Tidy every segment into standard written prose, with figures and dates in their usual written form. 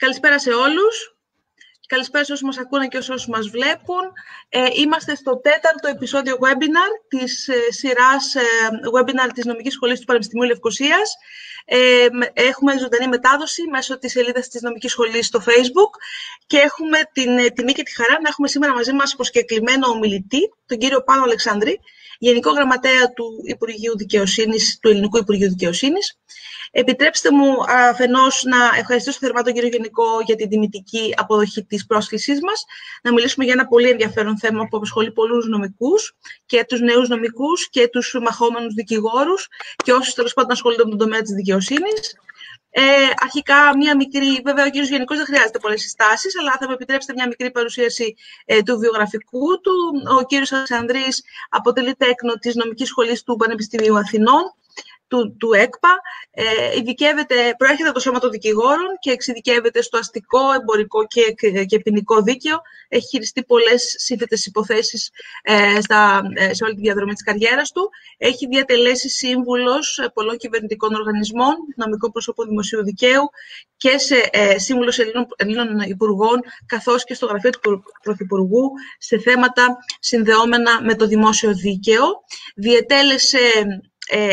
Καλησπέρα σε όλους. Καλησπέρα σε όσους μας ακούνε και όσους μας βλέπουν. Είμαστε στο 4ο επεισόδιο webinar της σειράς webinar της Νομικής Σχολής του Πανεπιστημίου Λευκωσίας. Έχουμε ζωντανή μετάδοση μέσω της σελίδας της Νομικής Σχολής στο Facebook και έχουμε την τιμή και τη χαρά να έχουμε σήμερα μαζί μας προσκεκλημένο ομιλητή, τον κύριο Πάνο Αλεξάνδρη, Γενικό Γραμματέα του Υπουργείου Δικαιοσύνης, του Ελληνικού Υπουργείου Δικαιοσύνης. Επιτρέψτε μου αφενός να ευχαριστήσω θερμά τον κύριο Γενικό για την τιμητική αποδοχή της πρόσκλησής μας, να μιλήσουμε για ένα πολύ ενδιαφέρον θέμα που απασχολεί πολλούς νομικούς και τους νέους νομικούς και τους μαχόμενους δικηγόρους και όσους τέλος πάντων ασχολούνται με τον τομέα της δικαιοσύνης. Αρχικά, μια μικρή, βέβαια, ο κύριος Γενικός δεν χρειάζεται πολλές συστάσεις, αλλά θα μου επιτρέψετε μια μικρή παρουσίαση του βιογραφικού του. Ο κύριος Αλεξανδρής αποτελεί τέκνο της Νομικής Σχολής του Πανεπιστημίου Αθηνών, του ΕΚΠΑ, προέρχεται από το Σώμα των Δικηγόρων και εξειδικεύεται στο αστικό, εμπορικό και ποινικό δίκαιο. Έχει χειριστεί πολλές σύνθετες υποθέσεις σε όλη τη διαδρομή της καριέρας του. Έχει διατελέσει σύμβουλος πολλών κυβερνητικών οργανισμών, νομικών προσώπων δημοσίου δικαίου και σύμβουλος Ελλήνων Υπουργών, καθώς και στο γραφείο του Πρωθυπουργού σε θέματα συνδεόμενα με το δημόσιο δίκαιο. Διετέλεσε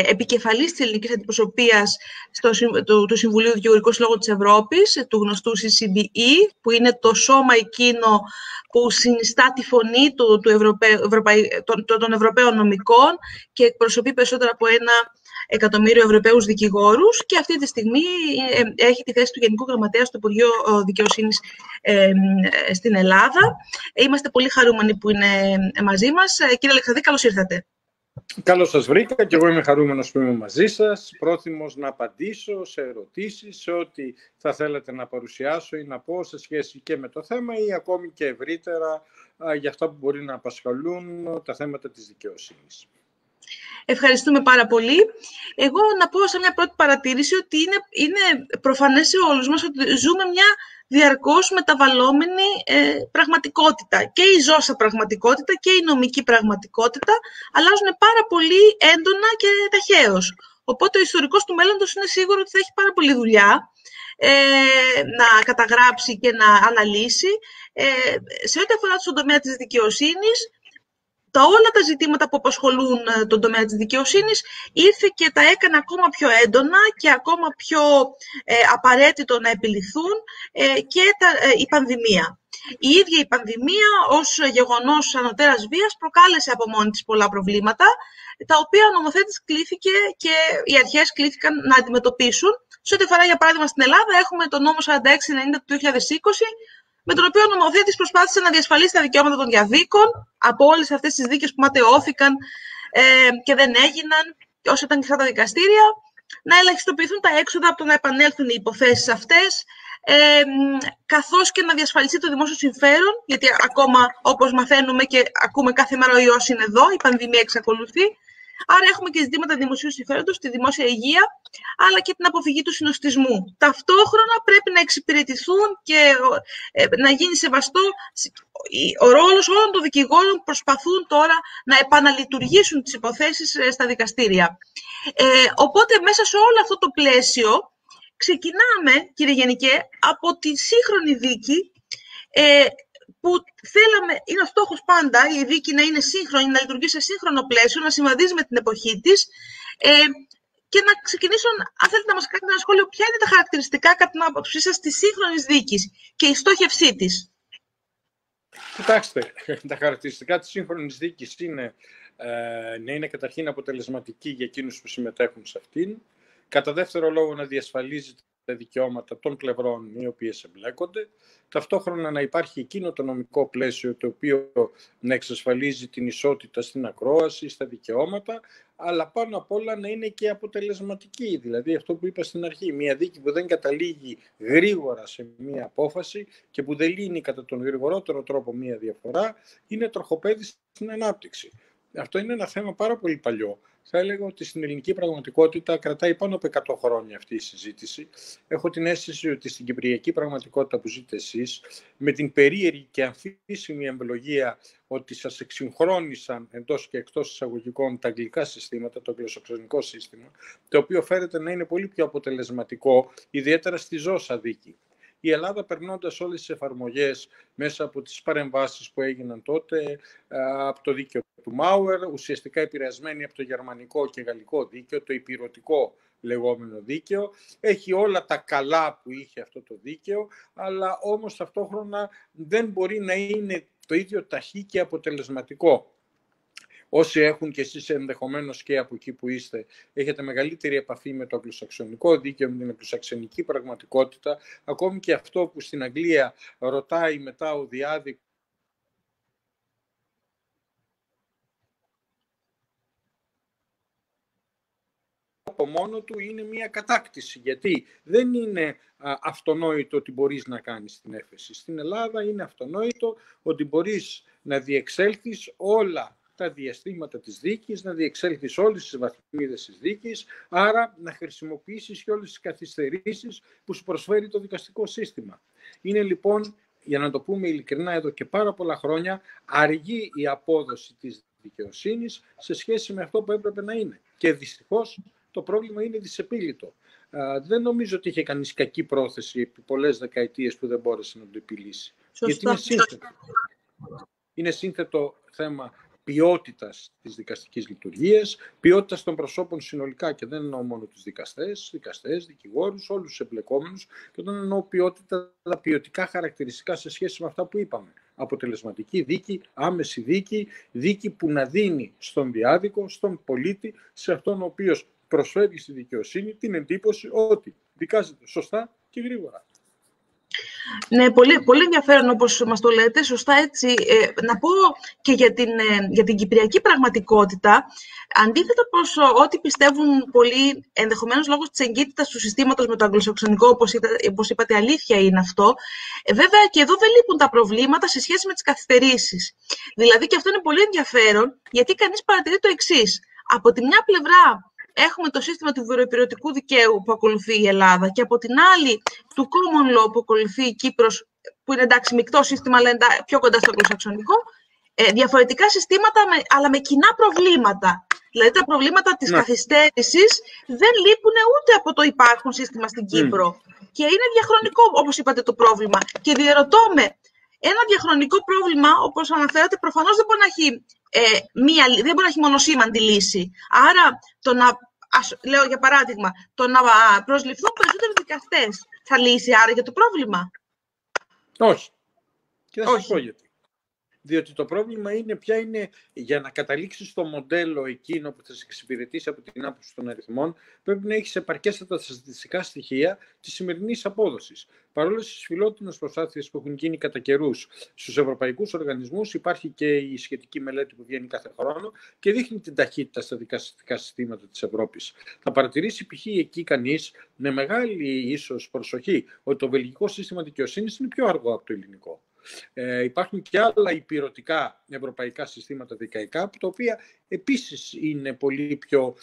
επικεφαλής της ελληνικής αντιπροσωπείας του Συμβουλίου Δικηγορικών Συλλόγων της Ευρώπης, του γνωστού CCBE, που είναι το σώμα εκείνο που συνιστά τη φωνή των Ευρωπαίων νομικών και εκπροσωπεί περισσότερα από 1 εκατομμύριο Ευρωπαίους δικηγόρους και αυτή τη στιγμή έχει τη θέση του Γενικού Γραμματέα στο Υπουργείο Δικαιοσύνης στην Ελλάδα. Είμαστε πολύ χαρούμενοι που είναι μαζί μας. Κύριε Αλεξανδρή, καλώς ήρθατε. Καλώς σας βρήκα και εγώ είμαι χαρούμενος που είμαι μαζί σας, πρόθυμος να απαντήσω σε ερωτήσεις, σε ό,τι θα θέλετε να παρουσιάσω ή να πω σε σχέση και με το θέμα ή ακόμη και ευρύτερα για αυτά που μπορεί να απασχολούν τα θέματα της δικαιοσύνης. Ευχαριστούμε πάρα πολύ. Εγώ να πω σαν μια πρώτη παρατήρηση ότι είναι προφανές σε όλους μας ότι ζούμε μια διαρκώς μεταβαλλόμενη πραγματικότητα. Και η ζώσα πραγματικότητα και η νομική πραγματικότητα αλλάζουν πάρα πολύ έντονα και ταχαίως. Οπότε ο ιστορικός του μέλλοντος είναι σίγουρο ότι θα έχει πάρα πολύ δουλειά να καταγράψει και να αναλύσει. Σε ό,τι αφορά στον τομέα της δικαιοσύνης, όλα τα ζητήματα που απασχολούν τον τομέα της δικαιοσύνης ήρθε και τα έκανε ακόμα πιο έντονα και ακόμα πιο απαραίτητο να επιληθούν και η πανδημία. Η ίδια η πανδημία ως γεγονός ανωτέρας βίας προκάλεσε από μόνη της πολλά προβλήματα, τα οποία ο νομοθέτης κλήθηκε και οι αρχές κλήθηκαν να αντιμετωπίσουν. Σε ό,τι αφορά, για παράδειγμα, στην Ελλάδα έχουμε τον νόμο 4690 του 2020, με τον οποίο ο νομοθέτης προσπάθησε να διασφαλίσει τα δικαιώματα των διαδίκων από όλες αυτές τις δίκες που ματαιώθηκαν και δεν έγιναν, και όσο ήταν κλειστά τα δικαστήρια, να ελαχιστοποιηθούν τα έξοδα από το να επανέλθουν οι υποθέσεις αυτές, καθώς και να διασφαλιστεί το δημόσιο συμφέρον, γιατί ακόμα, όπως μαθαίνουμε και ακούμε κάθε μέρα, ο ιός είναι εδώ, η πανδημία εξακολουθεί. Άρα έχουμε και ζητήματα δημοσίου συμφέροντος, τη δημόσια υγεία, αλλά και την αποφυγή του συνοστισμού. Ταυτόχρονα πρέπει να εξυπηρετηθούν και να γίνει σεβαστό ο ρόλος όλων των δικηγόρων που προσπαθούν τώρα να επαναλειτουργήσουν τις υποθέσεις στα δικαστήρια. Οπότε μέσα σε όλο αυτό το πλαίσιο ξεκινάμε, κύριε Γενικέ, από τη σύγχρονη δίκη, που θέλαμε, είναι ο στόχος πάντα, η δίκη να είναι σύγχρονη, να λειτουργεί σε σύγχρονο πλαίσιο, να συμβαδίζει με την εποχή της. Και να ξεκινήσω, αν θέλετε να μας κάνετε ένα σχόλιο, ποια είναι τα χαρακτηριστικά κατά την άποψή σας της σύγχρονης δίκης και η στόχευσή της. Κοιτάξτε, τα χαρακτηριστικά της σύγχρονης δίκης είναι να είναι καταρχήν αποτελεσματική για εκείνους που συμμετέχουν σε αυτήν. Κατά δεύτερο λόγο, να διασφαλίζει τα δικαιώματα των πλευρών οι οποίες εμπλέκονται, ταυτόχρονα να υπάρχει εκείνο το νομικό πλαίσιο το οποίο να εξασφαλίζει την ισότητα στην ακρόαση, στα δικαιώματα, αλλά πάνω απ' όλα να είναι και αποτελεσματική. Δηλαδή αυτό που είπα στην αρχή, μια δίκη που δεν καταλήγει γρήγορα σε μια απόφαση και που δεν λύνει κατά τον γρηγορότερο τρόπο μια διαφορά, είναι τροχοπέδι στην ανάπτυξη. Αυτό είναι ένα θέμα πάρα πολύ παλιό. Θα έλεγα ότι στην ελληνική πραγματικότητα κρατάει πάνω από 100 χρόνια αυτή η συζήτηση. Έχω την αίσθηση ότι στην κυπριακή πραγματικότητα που ζείτε εσείς, με την περίεργη και αμφίσιμη εμπλογία ότι σας εξυγχρόνισαν εντός και εκτός εισαγωγικών τα αγγλικά συστήματα, το αγγλοσαξονικό σύστημα, το οποίο φαίνεται να είναι πολύ πιο αποτελεσματικό, ιδιαίτερα στη ζώσα δίκη. η Ελλάδα, περνώντας όλες τις εφαρμογές μέσα από τις παρεμβάσεις που έγιναν τότε, από το δίκαιο του Μάουερ, ουσιαστικά επηρεασμένη από το γερμανικό και γαλλικό δίκαιο, το ηπειρωτικό λεγόμενο δίκαιο, έχει όλα τα καλά που είχε αυτό το δίκαιο, αλλά όμως ταυτόχρονα δεν μπορεί να είναι το ίδιο ταχύ και αποτελεσματικό. Όσοι έχουν και εσείς ενδεχομένως και από εκεί που είστε, έχετε μεγαλύτερη επαφή με το αγγλοσαξονικό δίκαιο, με την αγγλοσαξονική πραγματικότητα. Ακόμη και αυτό που στην Αγγλία ρωτάει μετά ο διάδικος, από μόνο του είναι μια κατάκτηση, γιατί δεν είναι αυτονόητο ότι μπορείς να κάνεις την έφεση. Στην Ελλάδα είναι αυτονόητο ότι μπορείς να διεξέλθεις όλα τα διαστήματα της δίκης, να διεξέλθεις όλες τις βαθμίδες της δίκης, άρα να χρησιμοποιήσεις και όλες τις καθυστερήσεις που σου προσφέρει το δικαστικό σύστημα. Είναι λοιπόν, για να το πούμε ειλικρινά, εδώ και πάρα πολλά χρόνια αργή η απόδοση της δικαιοσύνης σε σχέση με αυτό που έπρεπε να είναι. Και δυστυχώς το πρόβλημα είναι δυσεπίλητο. Δεν νομίζω ότι είχε κανείς κακή πρόθεση επί πολλές δεκαετίες που δεν μπόρεσε να το επιλύσει. Σωστά. Γιατί είναι σύνθετο θέμα ποιότητας της δικαστικής λειτουργίας, ποιότητας των προσώπων συνολικά, και δεν εννοώ μόνο τους δικαστές, δικηγόρους, όλους τους εμπλεκόμενους, και όταν εννοώ ποιότητα, τα ποιοτικά χαρακτηριστικά σε σχέση με αυτά που είπαμε. Αποτελεσματική δίκη, άμεση δίκη, δίκη που να δίνει στον διάδικο, στον πολίτη, σε αυτόν ο οποίος προσφεύγει στη δικαιοσύνη, την εντύπωση ότι δικάζεται σωστά και γρήγορα. Ναι, πολύ, πολύ ενδιαφέρον όπως μας το λέτε, σωστά έτσι. Να πω και για την κυπριακή πραγματικότητα, αντίθετα προς ό,τι πιστεύουν πολλοί, ενδεχομένως λόγω της εγκύτητας του συστήματος με το αγγλοσαξονικό, όπως είπατε, αλήθεια είναι αυτό. Βέβαια και εδώ δεν λείπουν τα προβλήματα σε σχέση με τις καθυστερήσεις. Δηλαδή και αυτό είναι πολύ ενδιαφέρον, γιατί κανείς παρατηρεί το εξής. Από τη μια πλευρά έχουμε το σύστημα του βυροϊπηρωτικού δικαίου που ακολουθεί η Ελλάδα και από την άλλη του common law που ακολουθεί η Κύπρος, που είναι εντάξει μεικτό σύστημα, αλλά πιο κοντά στο αγγλοσαξονικό, διαφορετικά συστήματα, αλλά με κοινά προβλήματα. Δηλαδή τα προβλήματα της καθυστέρησης δεν λείπουν ούτε από το υπάρχον σύστημα στην Κύπρο. Και είναι διαχρονικό, όπως είπατε, το πρόβλημα. Και διερωτώ με, ένα διαχρονικό πρόβλημα, όπως αναφέρατε, προφανώς δεν μπορεί να έχει μονοσήμαντη λύση. Άρα, λέω για παράδειγμα, το να προσληφθούν περισσότεροι δικαστές θα λύσει άρα για το πρόβλημα? Όχι. Και θα σας πω γιατί. Διότι το πρόβλημα είναι ποια είναι, για να καταλήξεις στο μοντέλο εκείνο που θα σε εξυπηρετήσει από την άποψη των αριθμών, πρέπει να έχεις επαρκέστατα στατιστικά στοιχεία της σημερινής απόδοσης. Παρόλες τις φιλότιμες προσπάθειες που έχουν γίνει κατά καιρούς στους ευρωπαϊκούς οργανισμούς, υπάρχει και η σχετική μελέτη που βγαίνει κάθε χρόνο και δείχνει την ταχύτητα στα δικαστικά συστήματα της Ευρώπης. Θα παρατηρήσει π.χ. εκεί κανείς με μεγάλη ίσως προσοχή ότι το βελγικό σύστημα δικαιοσύνης είναι πιο αργό από το ελληνικό. Υπάρχουν και άλλα ηπειρωτικά ευρωπαϊκά συστήματα δικαϊκά, τα οποία επίσης είναι πολύ πιο,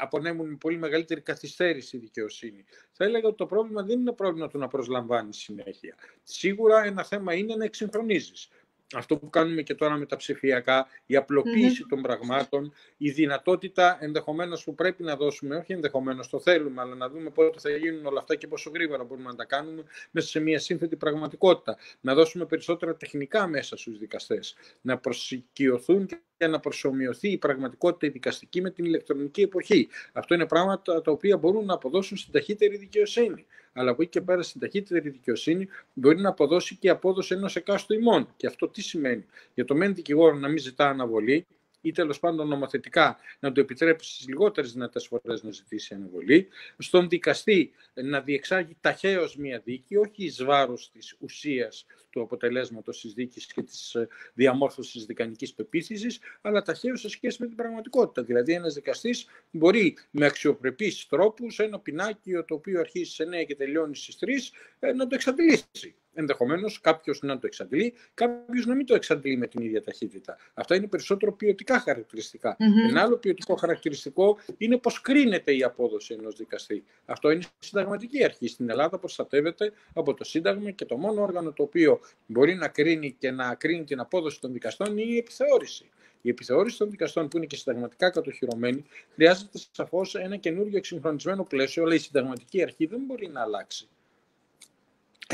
απονέμουν με πολύ μεγαλύτερη καθυστέρηση δικαιοσύνη. Θα έλεγα ότι το πρόβλημα δεν είναι πρόβλημα του να προσλαμβάνεις συνέχεια. Σίγουρα ένα θέμα είναι να εξυγχρονίζεις. Αυτό που κάνουμε και τώρα με τα ψηφιακά, η απλοποίηση των πραγμάτων, η δυνατότητα ενδεχομένως που πρέπει να δώσουμε, όχι ενδεχομένως το θέλουμε, αλλά να δούμε πότε θα γίνουν όλα αυτά και πόσο γρήγορα μπορούμε να τα κάνουμε μέσα σε μια σύνθετη πραγματικότητα. Να δώσουμε περισσότερα τεχνικά μέσα στους δικαστές, να προσοικειωθούν και να προσομοιωθεί η πραγματικότητα η δικαστική με την ηλεκτρονική εποχή. Αυτό είναι πράγματα τα οποία μπορούν να αποδώσουν στην ταχύτερη δικαιοσύνη. Αλλά από εκεί και πέρα, στην ταχύτερη δικαιοσύνη μπορεί να αποδώσει και η απόδοση ενός εκάστου ημών. Και αυτό τι σημαίνει? Για το μεν δικηγόρο να μην ζητά αναβολή, ή τέλος πάντων νομοθετικά να του επιτρέψει στις λιγότερες δυνατές φορές να ζητήσει αναβολή, στον δικαστή να διεξάγει ταχαίως μία δίκη, όχι εις βάρος της ουσίας του αποτελέσματος της δίκης και της διαμόρφωσης της δικανικής πεποίθησης, αλλά ταχαίως σε σχέση με την πραγματικότητα. Δηλαδή, ένας δικαστής μπορεί με αξιοπρεπείς τρόπους ένα πινάκιο το οποίο αρχίζει σε 9 και τελειώνει στις 3 να το εξαντλήσει. Ενδεχομένως κάποιος να το εξαντλεί, κάποιος να μην το εξαντλεί με την ίδια ταχύτητα. Αυτά είναι περισσότερο ποιοτικά χαρακτηριστικά. Ένα άλλο ποιοτικό χαρακτηριστικό είναι πώς κρίνεται η απόδοση ενός δικαστή. Αυτό είναι συνταγματική αρχή. Στην Ελλάδα προστατεύεται από το Σύνταγμα και το μόνο όργανο το οποίο μπορεί να κρίνει και να κρίνει την απόδοση των δικαστών είναι η επιθεώρηση. Η επιθεώρηση των δικαστών, που είναι και συνταγματικά κατοχυρωμένη, χρειάζεται σαφώς ένα καινούριο εξυγχρονισμένο πλαίσιο, αλλά η συνταγματική αρχή δεν μπορεί να αλλάξει.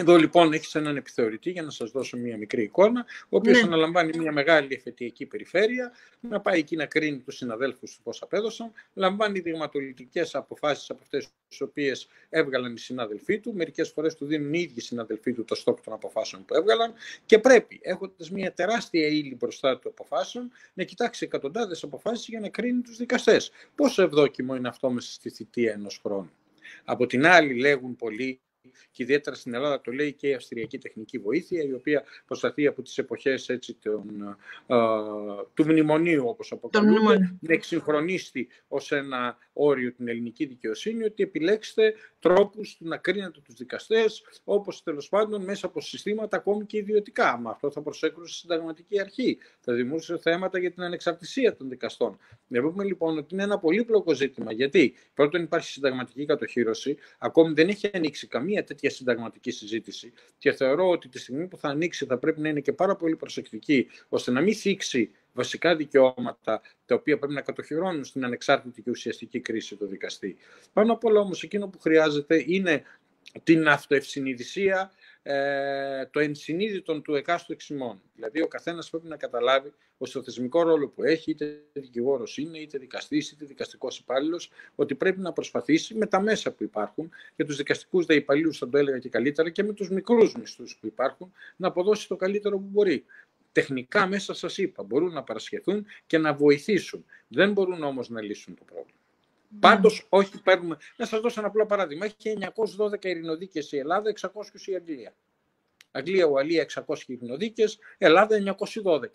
Εδώ λοιπόν έχεις έναν επιθεωρητή, για να σας δώσω μία μικρή εικόνα, ο οποίος αναλαμβάνει μία μεγάλη εφετειακή περιφέρεια, να πάει εκεί να κρίνει τους συναδέλφους του πώς απέδωσαν, λαμβάνει δειγματοληπτικές αποφάσεις από αυτές τις οποίες έβγαλαν οι συναδελφοί του, μερικές φορές του δίνουν οι ίδιοι συναδελφοί του το στόχο των αποφάσεων που έβγαλαν και πρέπει, έχοντας μία τεράστια ύλη μπροστά του αποφάσεων, να κοιτάξει εκατοντάδες αποφάσεις για να κρίνει τους δικαστές. Πόσο ευδόκιμο είναι αυτό μέσα στη θητεία ενός χρόνου. Από την άλλη, λέγουν πολλοί. Και ιδιαίτερα στην Ελλάδα το λέει και η αυστριακή τεχνική βοήθεια, η οποία προσταθεί από τις εποχές έτσι, του μνημονίου, όπως αποκαλούνται, να εξυγχρονίσει ως ένα όριο την ελληνική δικαιοσύνη, ότι επιλέξτε τρόπους να κρίνετε τους δικαστές, όπως τέλος πάντων μέσα από συστήματα ακόμη και ιδιωτικά. Μα αυτό θα προσέκρουσε η συνταγματική αρχή, θα δημιούργησε θέματα για την ανεξαρτησία των δικαστών. Βλέπουμε λοιπόν ότι είναι ένα πολύπλοκο ζήτημα, γιατί πρώτον υπάρχει συνταγματική κατοχύρωση, ακόμη δεν έχει ανοίξει καμία τέτοια συνταγματική συζήτηση και θεωρώ ότι τη στιγμή που θα ανοίξει θα πρέπει να είναι και πάρα πολύ προσεκτική ώστε να μην θίξει βασικά δικαιώματα τα οποία πρέπει να κατοχυρώνουν στην ανεξάρτητη και ουσιαστική κρίση του δικαστή. Πάνω απ' όλα όμως εκείνο που χρειάζεται είναι την αυτοευσυνειδησία το ενσυνείδητον του εκάστου εξημών. Δηλαδή ο καθένας πρέπει να καταλάβει ότι στο θεσμικό ρόλο που έχει, είτε δικηγόρος είναι, είτε δικαστής, είτε δικαστικός υπάλληλος, ότι πρέπει να προσπαθήσει με τα μέσα που υπάρχουν, για τους δικαστικούς δε υπαλλήλους θα το έλεγα και καλύτερα, και με τους μικρούς μισθούς που υπάρχουν, να αποδώσει το καλύτερο που μπορεί. Τεχνικά μέσα σας είπα, μπορούν να παρασχεθούν και να βοηθήσουν. Δεν μπορούν όμως να λύσουν το πρόβλημα. Πάντως, όχι παίρνουμε. Να σας δώσω ένα απλό παράδειγμα. Έχει 912 ειρηνοδίκες η Ελλάδα, 600 η Αγγλία. Αγγλία-Ουαλία 600 ειρηνοδίκες, Ελλάδα 912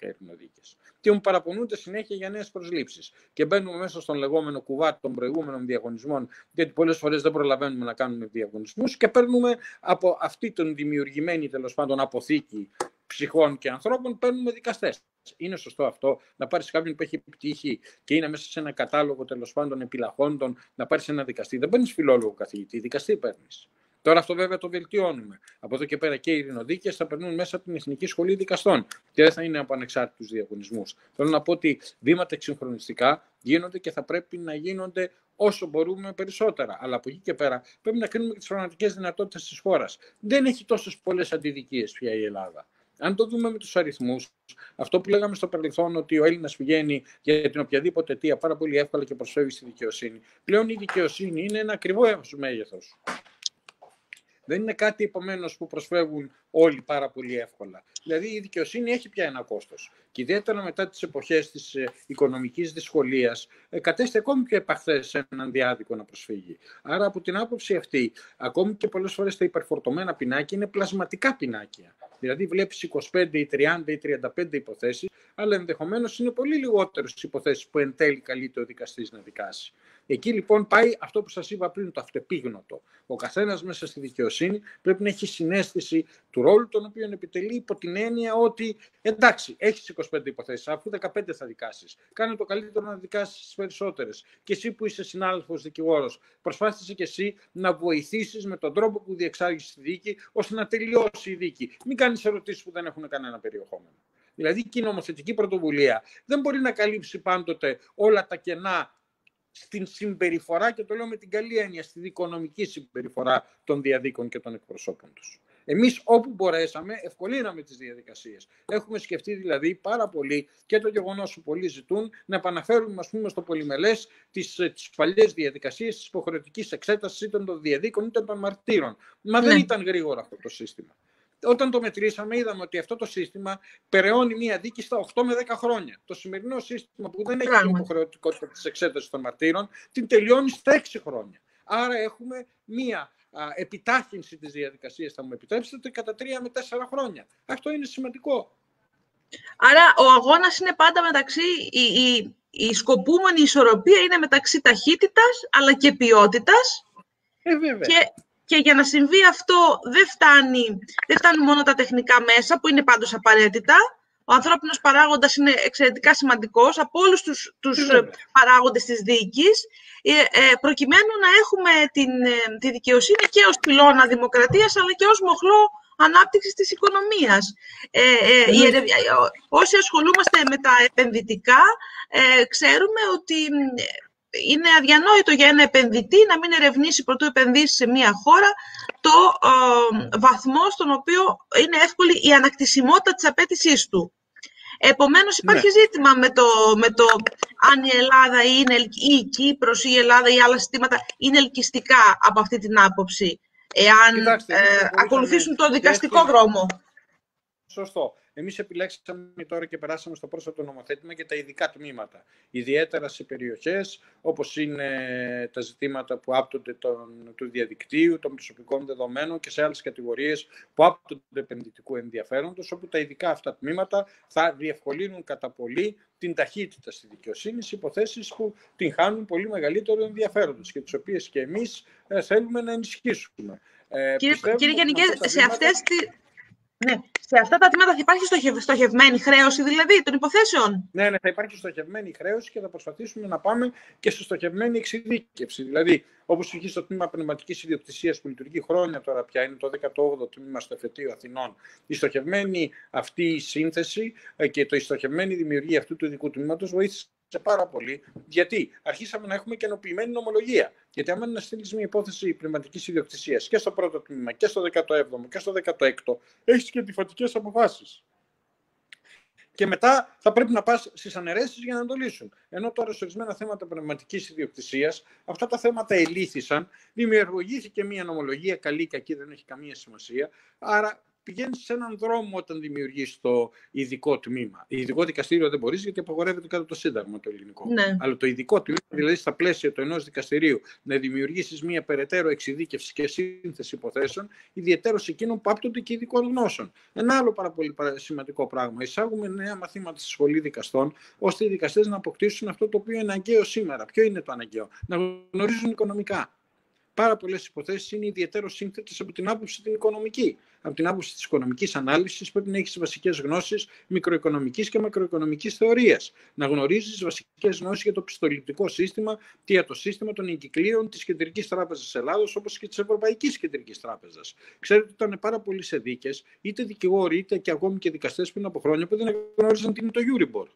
ειρηνοδίκες. Και μου παραπονούνται συνέχεια για νέες προσλήψεις. Και μπαίνουμε μέσα στον λεγόμενο κουβάτι των προηγούμενων διαγωνισμών, γιατί πολλές φορές δεν προλαβαίνουμε να κάνουμε διαγωνισμούς και παίρνουμε από αυτή την δημιουργημένη τέλος πάντων αποθήκη ψυχών και ανθρώπων, παίρνουμε δικαστές. Είναι σωστό αυτό, να πάρεις κάποιον που έχει επιτύχει και είναι μέσα σε ένα κατάλογο τέλος πάντων επιλαχόντων, να πάρεις ένα δικαστή. Δεν παίρνεις φιλόλογο καθηγητή, δικαστή παίρνεις. Τώρα αυτό βέβαια το βελτιώνουμε. Από εδώ και πέρα και οι ειρηνοδίκες θα περνούν μέσα από την Εθνική Σχολή Δικαστών και δεν θα είναι από ανεξάρτητους διαγωνισμούς. Θέλω να πω ότι βήματα εξυγχρονιστικά γίνονται και θα πρέπει να γίνονται όσο μπορούμε περισσότερα. Αλλά από εκεί και πέρα πρέπει να κρίνουμε και τις πραγματικές δυνατότητες της χώρας. Δεν έχει τόσες πολλές αντιδικίες πια η Ελλάδα. Αν το δούμε με τους αριθμούς, αυτό που λέγαμε στο παρελθόν ότι ο Έλληνας πηγαίνει για την οποιαδήποτε αιτία πάρα πολύ εύκολα και προσφεύγει στη δικαιοσύνη, πλέον η δικαιοσύνη είναι ένα ακριβό μέγεθος. Δεν είναι κάτι επομένως που προσφεύγουν όλοι πάρα πολύ εύκολα. Δηλαδή η δικαιοσύνη έχει πια ένα κόστος. Και ιδιαίτερα μετά τις εποχές της οικονομικής δυσκολίας, κατέστη ακόμη πιο επαχθές έναν διάδικο να προσφύγει. Άρα από την άποψη αυτή, ακόμη και πολλές φορές τα υπερφορτωμένα πινάκια είναι πλασματικά πινάκια. Δηλαδή βλέπεις 25 ή 30 ή 35 υποθέσεις, αλλά ενδεχομένως είναι πολύ λιγότερες τις υποθέσεις που εν τέλει καλείται ο δικαστής να δικάσει. Εκεί λοιπόν πάει αυτό που σας είπα πριν, το αυτεπίγνωτο. Ο καθένας μέσα στη δικαιοσύνη πρέπει να έχει συναίσθηση του ρόλου τον οποίο επιτελεί υπό την έννοια ότι εντάξει, έχεις 25 υποθέσεις, αφού 15 θα δικάσεις. Κάνε το καλύτερο να δικάσεις τις περισσότερες. Και εσύ που είσαι συνάδελφος δικηγόρος, προσπάθησε και εσύ να βοηθήσεις με τον τρόπο που διεξάγεις τη δίκη, ώστε να τελειώσει η δίκη. Μην κάνεις ερωτήσεις που δεν έχουν κανένα περιεχόμενο. Δηλαδή και η νομοθετική πρωτοβουλία δεν μπορεί να καλύψει πάντοτε όλα τα κενά στην συμπεριφορά, και το λέω με την καλή έννοια, στη δικονομική συμπεριφορά των διαδίκων και των εκπροσώπων τους. Εμείς όπου μπορέσαμε ευκολύναμε τις διαδικασίες. Έχουμε σκεφτεί δηλαδή πάρα πολύ και το γεγονός που πολλοί ζητούν να επαναφέρουμε ας πούμε στο πολυμελές τις παλιές διαδικασίες της υποχρεωτικής εξέτασης είτε των διαδίκων είτε των μαρτύρων. Μα δεν ήταν γρήγορα αυτό το σύστημα. Όταν το μετρήσαμε, είδαμε ότι αυτό το σύστημα περαιώνει μία δίκη στα 8 με 10 χρόνια. Το σημερινό σύστημα που δεν έχει την υποχρεωτικότητα της εξέτασης των μαρτύρων, την τελειώνει στα 6 χρόνια. Άρα έχουμε μία επιτάχυνση της διαδικασίας, θα μου επιτρέψετε, κατά 3 με 4 χρόνια. Αυτό είναι σημαντικό. Άρα ο αγώνας είναι πάντα μεταξύ, η σκοπούμενη ισορροπία είναι μεταξύ ταχύτητας αλλά και ποιότητας. Βέβαια. Και για να συμβεί αυτό δεν φτάνουν μόνο τα τεχνικά μέσα, που είναι πάντως απαραίτητα. Ο ανθρώπινος παράγοντας είναι εξαιρετικά σημαντικός από όλους τους παράγοντες της δίκης, προκειμένου να έχουμε τη δικαιοσύνη και ως πυλώνα δημοκρατίας, αλλά και ως μοχλό ανάπτυξης της οικονομίας. Όσοι ασχολούμαστε με τα επενδυτικά, ξέρουμε ότι είναι αδιανόητο για ένα επενδυτή να μην ερευνήσει πρωτού επενδύσει σε μία χώρα το βαθμό στον οποίο είναι εύκολη η ανακτησιμότητα της απαίτησής του. Επομένως, υπάρχει ζήτημα με το αν η Ελλάδα είναι, ή η Κύπρος ή η Ελλάδα ή άλλα συστήματα είναι ελκυστικά από αυτή την άποψη, εάν ακολουθήσουν το δικαστικό δρόμο. Σωστό. Εμείς επιλέξαμε τώρα και περάσαμε στο πρόσφατο νομοθέτημα και τα ειδικά τμήματα. Ιδιαίτερα σε περιοχές όπως είναι τα ζητήματα που άπτονται του διαδικτύου, των προσωπικών δεδομένων και σε άλλες κατηγορίες που άπτονται του επενδυτικού ενδιαφέροντος, όπου τα ειδικά αυτά τμήματα θα διευκολύνουν κατά πολύ την ταχύτητα στη δικαιοσύνη, υποθέσεις που την χάνουν πολύ μεγαλύτερο ενδιαφέροντος και τις οποίες και εμείς θέλουμε να ενισχύσουμε. Κύριε Γενικέ, σε αυτές ναι. Σε αυτά τα τμήματα θα υπάρχει στοχευμένη χρέωση, δηλαδή, των υποθέσεων. Ναι, ναι, θα υπάρχει στοχευμένη χρέωση και θα προσπαθήσουμε να πάμε και στη στοχευμένη εξειδίκευση. Δηλαδή, όπως είχε στο τμήμα πνευματικής ιδιοκτησίας που λειτουργεί χρόνια τώρα πια, είναι το 18ο τμήμα στο Εφετείο Αθηνών. Η στοχευμένη αυτή η σύνθεση και η στοχευμένη δημιουργία αυτού του ειδικού τμήματος βοήθησε πάρα πολύ. Γιατί αρχίσαμε να έχουμε καινοποιημένη νομολογία. Γιατί, άμα να στείλει μια υπόθεση πνευματικής ιδιοκτησίας και στο πρώτο τμήμα και στο 17ο και στο 16ο, έχει και αντιφατικές αποφάσεις. Και μετά θα πρέπει να πας στις αναιρέσεις για να το λύσουν. Ενώ τώρα σε ορισμένα θέματα πνευματικής ιδιοκτησίας, αυτά τα θέματα ελύθησαν, δημιουργήθηκε μια νομολογία, καλή ή κακή, δεν έχει καμία σημασία. Άρα, πηγαίνεις σε έναν δρόμο όταν δημιουργείς το ειδικό τμήμα. Ειδικό δικαστήριο δεν μπορείς γιατί απαγορεύεται κάτω το Σύνταγμα το ελληνικό. Ναι. Αλλά το ειδικό τμήμα, δηλαδή στα πλαίσια του ενός δικαστηρίου, να δημιουργήσεις μια περαιτέρω εξειδίκευση και σύνθεση υποθέσεων, ιδιαιτέρως εκείνων που άπτονται και ειδικών γνώσεων. Ένα άλλο πάρα πολύ σημαντικό πράγμα. Εισάγουμε νέα μαθήματα στη Σχολή Δικαστών, ώστε οι δικαστές να αποκτήσουν αυτό το οποίο είναι αναγκαίο σήμερα. Ποιο είναι το αναγκαίο? Να γνωρίζουν οικονομικά. Πάρα πολλές υποθέσεις είναι ιδιαίτερως σύνθετες από την άποψη την οικονομική. Από την άποψη της οικονομικής ανάλυσης, πρέπει να έχεις βασικές γνώσεις μικροοικονομικής και μακροοικονομικής θεωρίας. Να γνωρίζεις βασικές γνώσεις για το πιστοληπτικό σύστημα, για το σύστημα των εγκυκλίων της Κεντρικής Τράπεζας Ελλάδος, όπως και της Ευρωπαϊκής Κεντρικής Τράπεζας. Ξέρετε ότι ήταν πάρα πολλοί σε δίκες, είτε δικηγόροι, είτε και ακόμη και δικαστές πριν από χρόνια, που δεν γνώριζαν τι είναι το Euribor.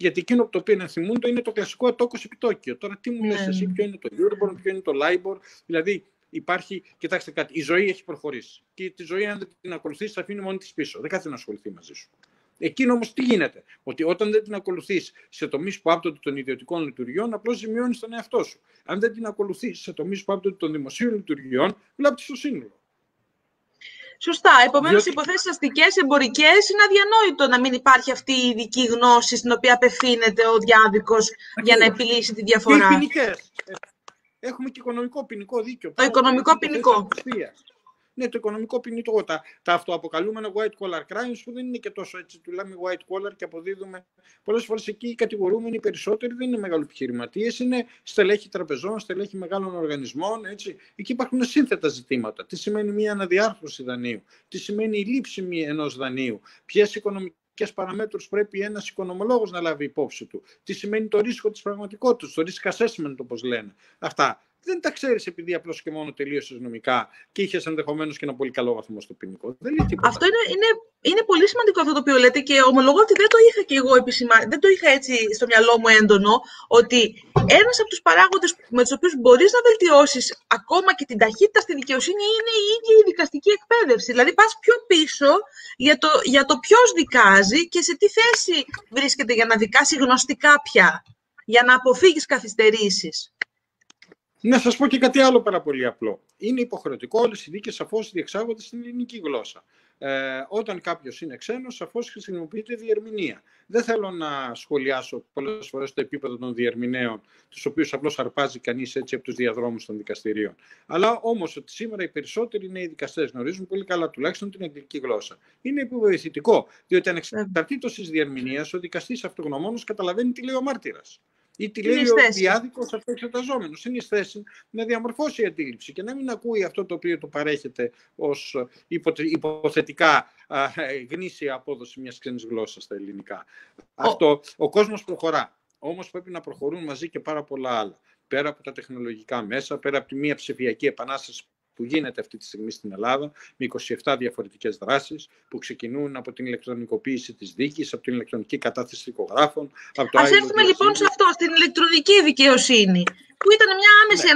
Γιατί εκείνο από το οποίο ενθυμούν το είναι το κλασικό ατόκος επιτόκιο. Τώρα τι μου λες εσύ, ποιο είναι το Euribor, ποιο είναι το LIBOR. Δηλαδή υπάρχει, κοιτάξτε κάτι, η ζωή έχει προχωρήσει. Και τη ζωή αν δεν την ακολουθείς θα αφήνει μόνη της πίσω. Δεν κάθεται να ασχοληθεί μαζί σου. Εκείνο όμως τι γίνεται? Ότι όταν δεν την ακολουθείς σε τομείς που άπτονται των ιδιωτικών λειτουργιών, απλώς ζημιώνεις τον εαυτό σου. Αν δεν την ακολουθείς σε τομείς που άπτονται των δημοσίων λειτουργιών, βλάπτεις το σύνολο. Σωστά. Επομένως, οι υποθέσεις αστικές, εμπορικές, είναι αδιανόητο να μην υπάρχει αυτή η ειδική γνώση στην οποία απευθύνεται ο διάδικος για να επιλύσει τη διαφορά. Και οι ποινικές. Έχουμε και οικονομικό ποινικό δίκαιο. Το οικονομικό ποινικό. Ναι, το οικονομικό ποινικό. Τα αυτοαποκαλούμενα white collar crimes που δεν είναι και τόσο έτσι. Του λέμε white collar και αποδίδουμε. Πολλές φορές εκεί οι κατηγορούμενοι περισσότεροι δεν είναι μεγαλοεπιχειρηματίες, είναι στελέχη τραπεζών, στελέχη μεγάλων οργανισμών. Έτσι. Εκεί υπάρχουν σύνθετα ζητήματα. Τι σημαίνει μια αναδιάρθρωση δανείου, τι σημαίνει η λήψη ενός δανείου, ποιες οικονομικές παραμέτρους πρέπει ένας οικονομολόγος να λάβει υπόψη του, τι σημαίνει το ρίσκο της πραγματικότητας, το risk assessment όπως λένε. Αυτά. Δεν τα ξέρεις επειδή απλώς και μόνο τελείωσες νομικά και είχες ενδεχομένως και ένα πολύ καλό βαθμό στο ποινικό. Δεν λέει τίποτα. Αυτό είναι πολύ σημαντικό αυτό το οποίο λέτε και ομολογώ ότι δεν το είχα και εγώ δεν το είχα έτσι στο μυαλό μου έντονο, ότι ένας από τους παράγοντες με τους οποίους μπορείς να βελτιώσεις ακόμα και την ταχύτητα στη δικαιοσύνη είναι η ίδια η δικαστική εκπαίδευση. Δηλαδή πας πιο πίσω για το ποιος δικάζει και σε τι θέση βρίσκεται για να δικάσει γνωστικά πια, για να αποφύγεις καθυστερήσεις. Να σας πω και κάτι άλλο πάρα πολύ απλό. Είναι υποχρεωτικό όλες οι δίκες σαφώς διεξάγονται στην ελληνική γλώσσα. Όταν κάποιος είναι ξένος, σαφώς χρησιμοποιείται διερμηνία. Δεν θέλω να σχολιάσω πολλές φορές το επίπεδο των διερμηνέων, τους οποίους απλώς αρπάζει κανείς έτσι από τους διαδρόμους των δικαστηρίων. Αλλά όμως ότι σήμερα οι περισσότεροι νέοι δικαστές γνωρίζουν πολύ καλά τουλάχιστον την αγγλική γλώσσα. Είναι υποβοηθητικό, διότι ανεξαρτήτως της διερμηνίας, ο δικαστής αυτογνωμόνος καταλαβαίνει τι λέει ο μάρτυρας. Ή τη λέει ο διάδικος αυτοεξεταζόμενος. Είναι η θέση να διαμορφώσει η αντίληψη και να μην ακούει αυτό το οποίο του παρέχεται ως υποθετικά γνήσια απόδοση μιας ξένης γλώσσας στα ελληνικά. Αυτό, ο κόσμος προχωρά. Όμως πρέπει να προχωρούν μαζί και πάρα πολλά άλλα. Πέρα από τα τεχνολογικά μέσα, πέρα από τη μία ψηφιακή επανάσταση που γίνεται αυτή τη στιγμή στην Ελλάδα με 27 διαφορετικές δράσεις που ξεκινούν από την ηλεκτρονικοποίηση της δίκης, από την ηλεκτρονική κατάθεση δικογράφων. Ας έρθουμε λοιπόν σε αυτό, στην ηλεκτρονική δικαιοσύνη, που ήταν μια άμεση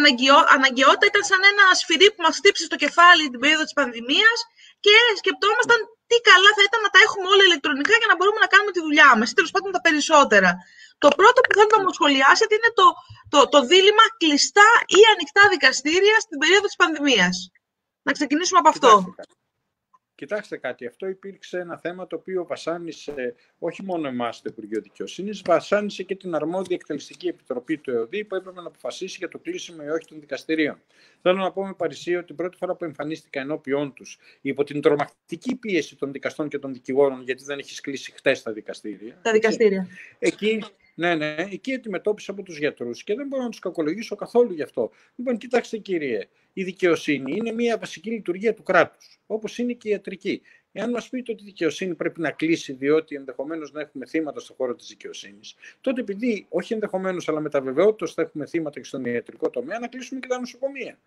αναγκαιότητα, ήταν σαν ένα ασφυρί που μας χτύπησε στο κεφάλι την περίοδο της πανδημίας και σκεπτόμασταν τι καλά θα ήταν να τα έχουμε όλα ηλεκτρονικά για να μπορούμε να κάνουμε τη δουλειά μας, ή τέλος πάντων τα περισσότερα. Το πρώτο που θέλω να μου σχολιάσετε είναι το δίλημμα κλειστά ή ανοιχτά δικαστήρια στην περίοδο της πανδημίας. Να ξεκινήσουμε από αυτό. Κοιτάξτε κάτι, αυτό υπήρξε ένα θέμα το οποίο βασάνισε όχι μόνο εμάς το Υπουργείο Δικαιοσύνης, βασάνισε και την αρμόδια εκτελεστική επιτροπή του ΕΟΔΥ που έπρεπε να αποφασίσει για το κλείσιμο ή όχι των δικαστηρίων. Θέλω να πω με παρησία ότι την πρώτη φορά που εμφανίστηκα ενώπιον τους υπό την τρομακτική πίεση των δικαστών και των δικηγόρων, γιατί δεν έχεις κλείσει χτες τα δικαστήρια. Τα δικαστήρια. Εκεί αντιμετώπισα από τους γιατρούς και δεν μπορώ να τους κακολογήσω καθόλου γι' αυτό. Λοιπόν, κοιτάξτε κύριε, η δικαιοσύνη είναι μια βασική λειτουργία του κράτους, όπως είναι και η ιατρική. Εάν μας πείτε ότι η δικαιοσύνη πρέπει να κλείσει, διότι ενδεχομένως να έχουμε θύματα στον χώρο της δικαιοσύνης, τότε επειδή όχι ενδεχομένως, αλλά με τα βεβαιότητα θα έχουμε θύματα και στον ιατρικό τομέα, να κλείσουμε και τα νοσοκομεία.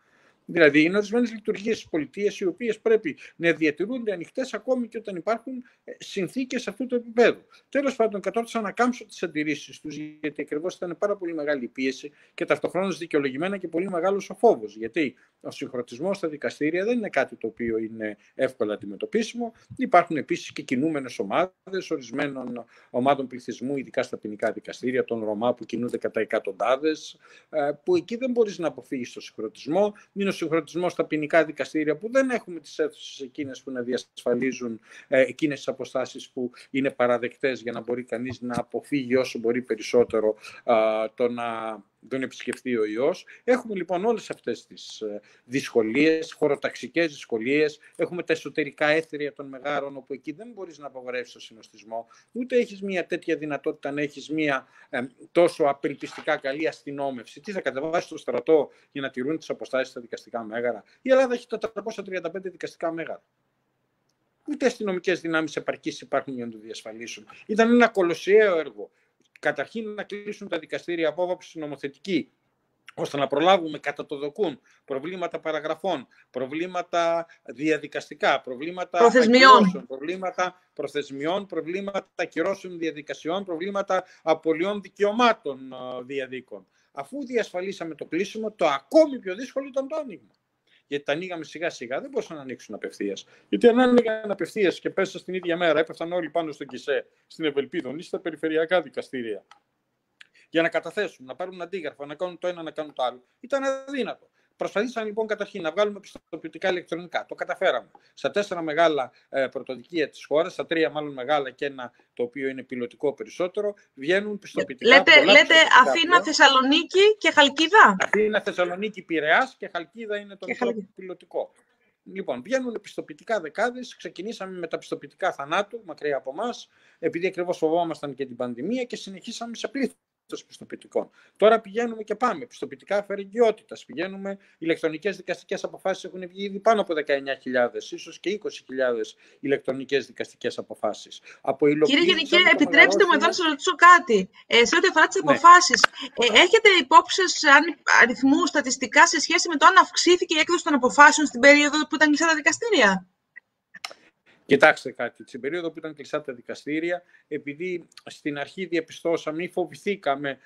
Δηλαδή, είναι ορισμένες λειτουργίες της πολιτείας οι οποίες πρέπει να διατηρούνται ανοιχτές ακόμη και όταν υπάρχουν συνθήκες αυτού του επίπεδου. Τέλος πάντων, κατόρθωσα να κάμψω τις αντιρρήσεις τους, γιατί ακριβώς ήταν πάρα πολύ μεγάλη η πίεση και ταυτοχρόνως δικαιολογημένα και πολύ μεγάλος ο φόβος. Γιατί ο συγχρονισμός στα δικαστήρια δεν είναι κάτι το οποίο είναι εύκολα αντιμετωπίσιμο. Υπάρχουν επίσης και κινούμενες ομάδες ορισμένων ομάδων πληθυσμού, ειδικά στα ποινικά δικαστήρια, των Ρωμά που κινούνται κατά εκατοντάδες, που εκεί δεν μπορείς να αποφύγεις το συγχρονισμό. Συγχρονισμό στα ποινικά δικαστήρια που δεν έχουμε τις αίθουσες εκείνες που να διασφαλίζουν εκείνες τις αποστάσεις που είναι παραδεκτές για να μπορεί κανείς να αποφύγει όσο μπορεί περισσότερο το να τον επισκεφτεί ο ιός. Έχουμε λοιπόν όλες αυτές τις δυσκολίες, χωροταξικές δυσκολίες. Έχουμε τα εσωτερικά έθρια των μεγάρων, όπου εκεί δεν μπορείς να απαγορεύσεις το συνοστισμό. Ούτε έχεις μια τέτοια δυνατότητα να έχεις μια τόσο απελπιστικά καλή αστυνόμευση. Τι θα κατεβάσεις στο στρατό για να τηρούν τις αποστάσεις στα δικαστικά μέγαρα? Η Ελλάδα έχει 435 δικαστικά μέγαρα. Ούτε αστυνομικές δυνάμεις επαρκής υπάρχουν για να το διασφαλίσουν. Ήταν ένα κολοσιαίο έργο. Καταρχήν να κλείσουν τα δικαστήρια από άποψη νομοθετική, ώστε να προλάβουμε κατά το δοκούν προβλήματα παραγραφών, προβλήματα διαδικαστικά, προβλήματα ακυρώσεων, προβλήματα προθεσμιών, προβλήματα ακυρώσεων διαδικασιών, προβλήματα απολειών δικαιωμάτων διαδίκων. Αφού διασφαλίσαμε το κλείσιμο, το ακόμη πιο δύσκολο ήταν το άνοιγμα. Γιατί τα ανοίγαμε σιγά-σιγά, δεν μπορούσαν να ανοίξουν απευθείας. Γιατί αν άνοιγαν απευθείας και πέσα στην ίδια μέρα, έπεφταν όλοι πάνω στον ΚΙΣΕ, στην Ευελπίδων ή στα περιφερειακά δικαστήρια, για να καταθέσουν, να πάρουν αντίγραφα, να κάνουν το ένα, να κάνουν το άλλο, ήταν αδύνατο. Προσπαθήσαμε λοιπόν καταρχήν να βγάλουμε πιστοποιητικά ηλεκτρονικά. Το καταφέραμε. Στα 4 μεγάλα πρωτοδικεία της χώρας, στα 3 μάλλον μεγάλα και ένα το οποίο είναι πιλωτικό περισσότερο, βγαίνουν πιστοποιητικά. Λέτε Αθήνα, Θεσσαλονίκη και Χαλκίδα. Αθήνα, Θεσσαλονίκη, Πειραιάς και Χαλκίδα είναι το πιλωτικό. Λοιπόν, βγαίνουν πιστοποιητικά δεκάδες. Ξεκινήσαμε με τα πιστοποιητικά θανάτου, μακριά από εμάς, επειδή ακριβώς φοβόμασταν και την πανδημία και συνεχίσαμε σε πλήθος πιστοποιητικών. Τώρα πηγαίνουμε και πάμε. Πιστοποιητικά αφαιρεγγιότητας. Πηγαίνουμε, ηλεκτρονικές δικαστικές αποφάσεις έχουν βγει ήδη πάνω από 19.000, ίσως και 20.000 ηλεκτρονικές δικαστικές αποφάσεις. Κύριε Γενικέ, επιτρέψτε μου εδώ να σας ρωτήσω κάτι. Σε ό,τι αφορά τις αποφάσεις, έχετε υπόψη αριθμού στατιστικά σε σχέση με το αν αυξήθηκε η έκδοση των αποφάσεων στην περίοδο που ήταν κλειστά τα δικαστήρια? Κοιτάξτε κάτι, στην περίοδο που ήταν κλειστά τα δικαστήρια, επειδή στην αρχή διαπιστώσαμε ή φοβηθήκαμε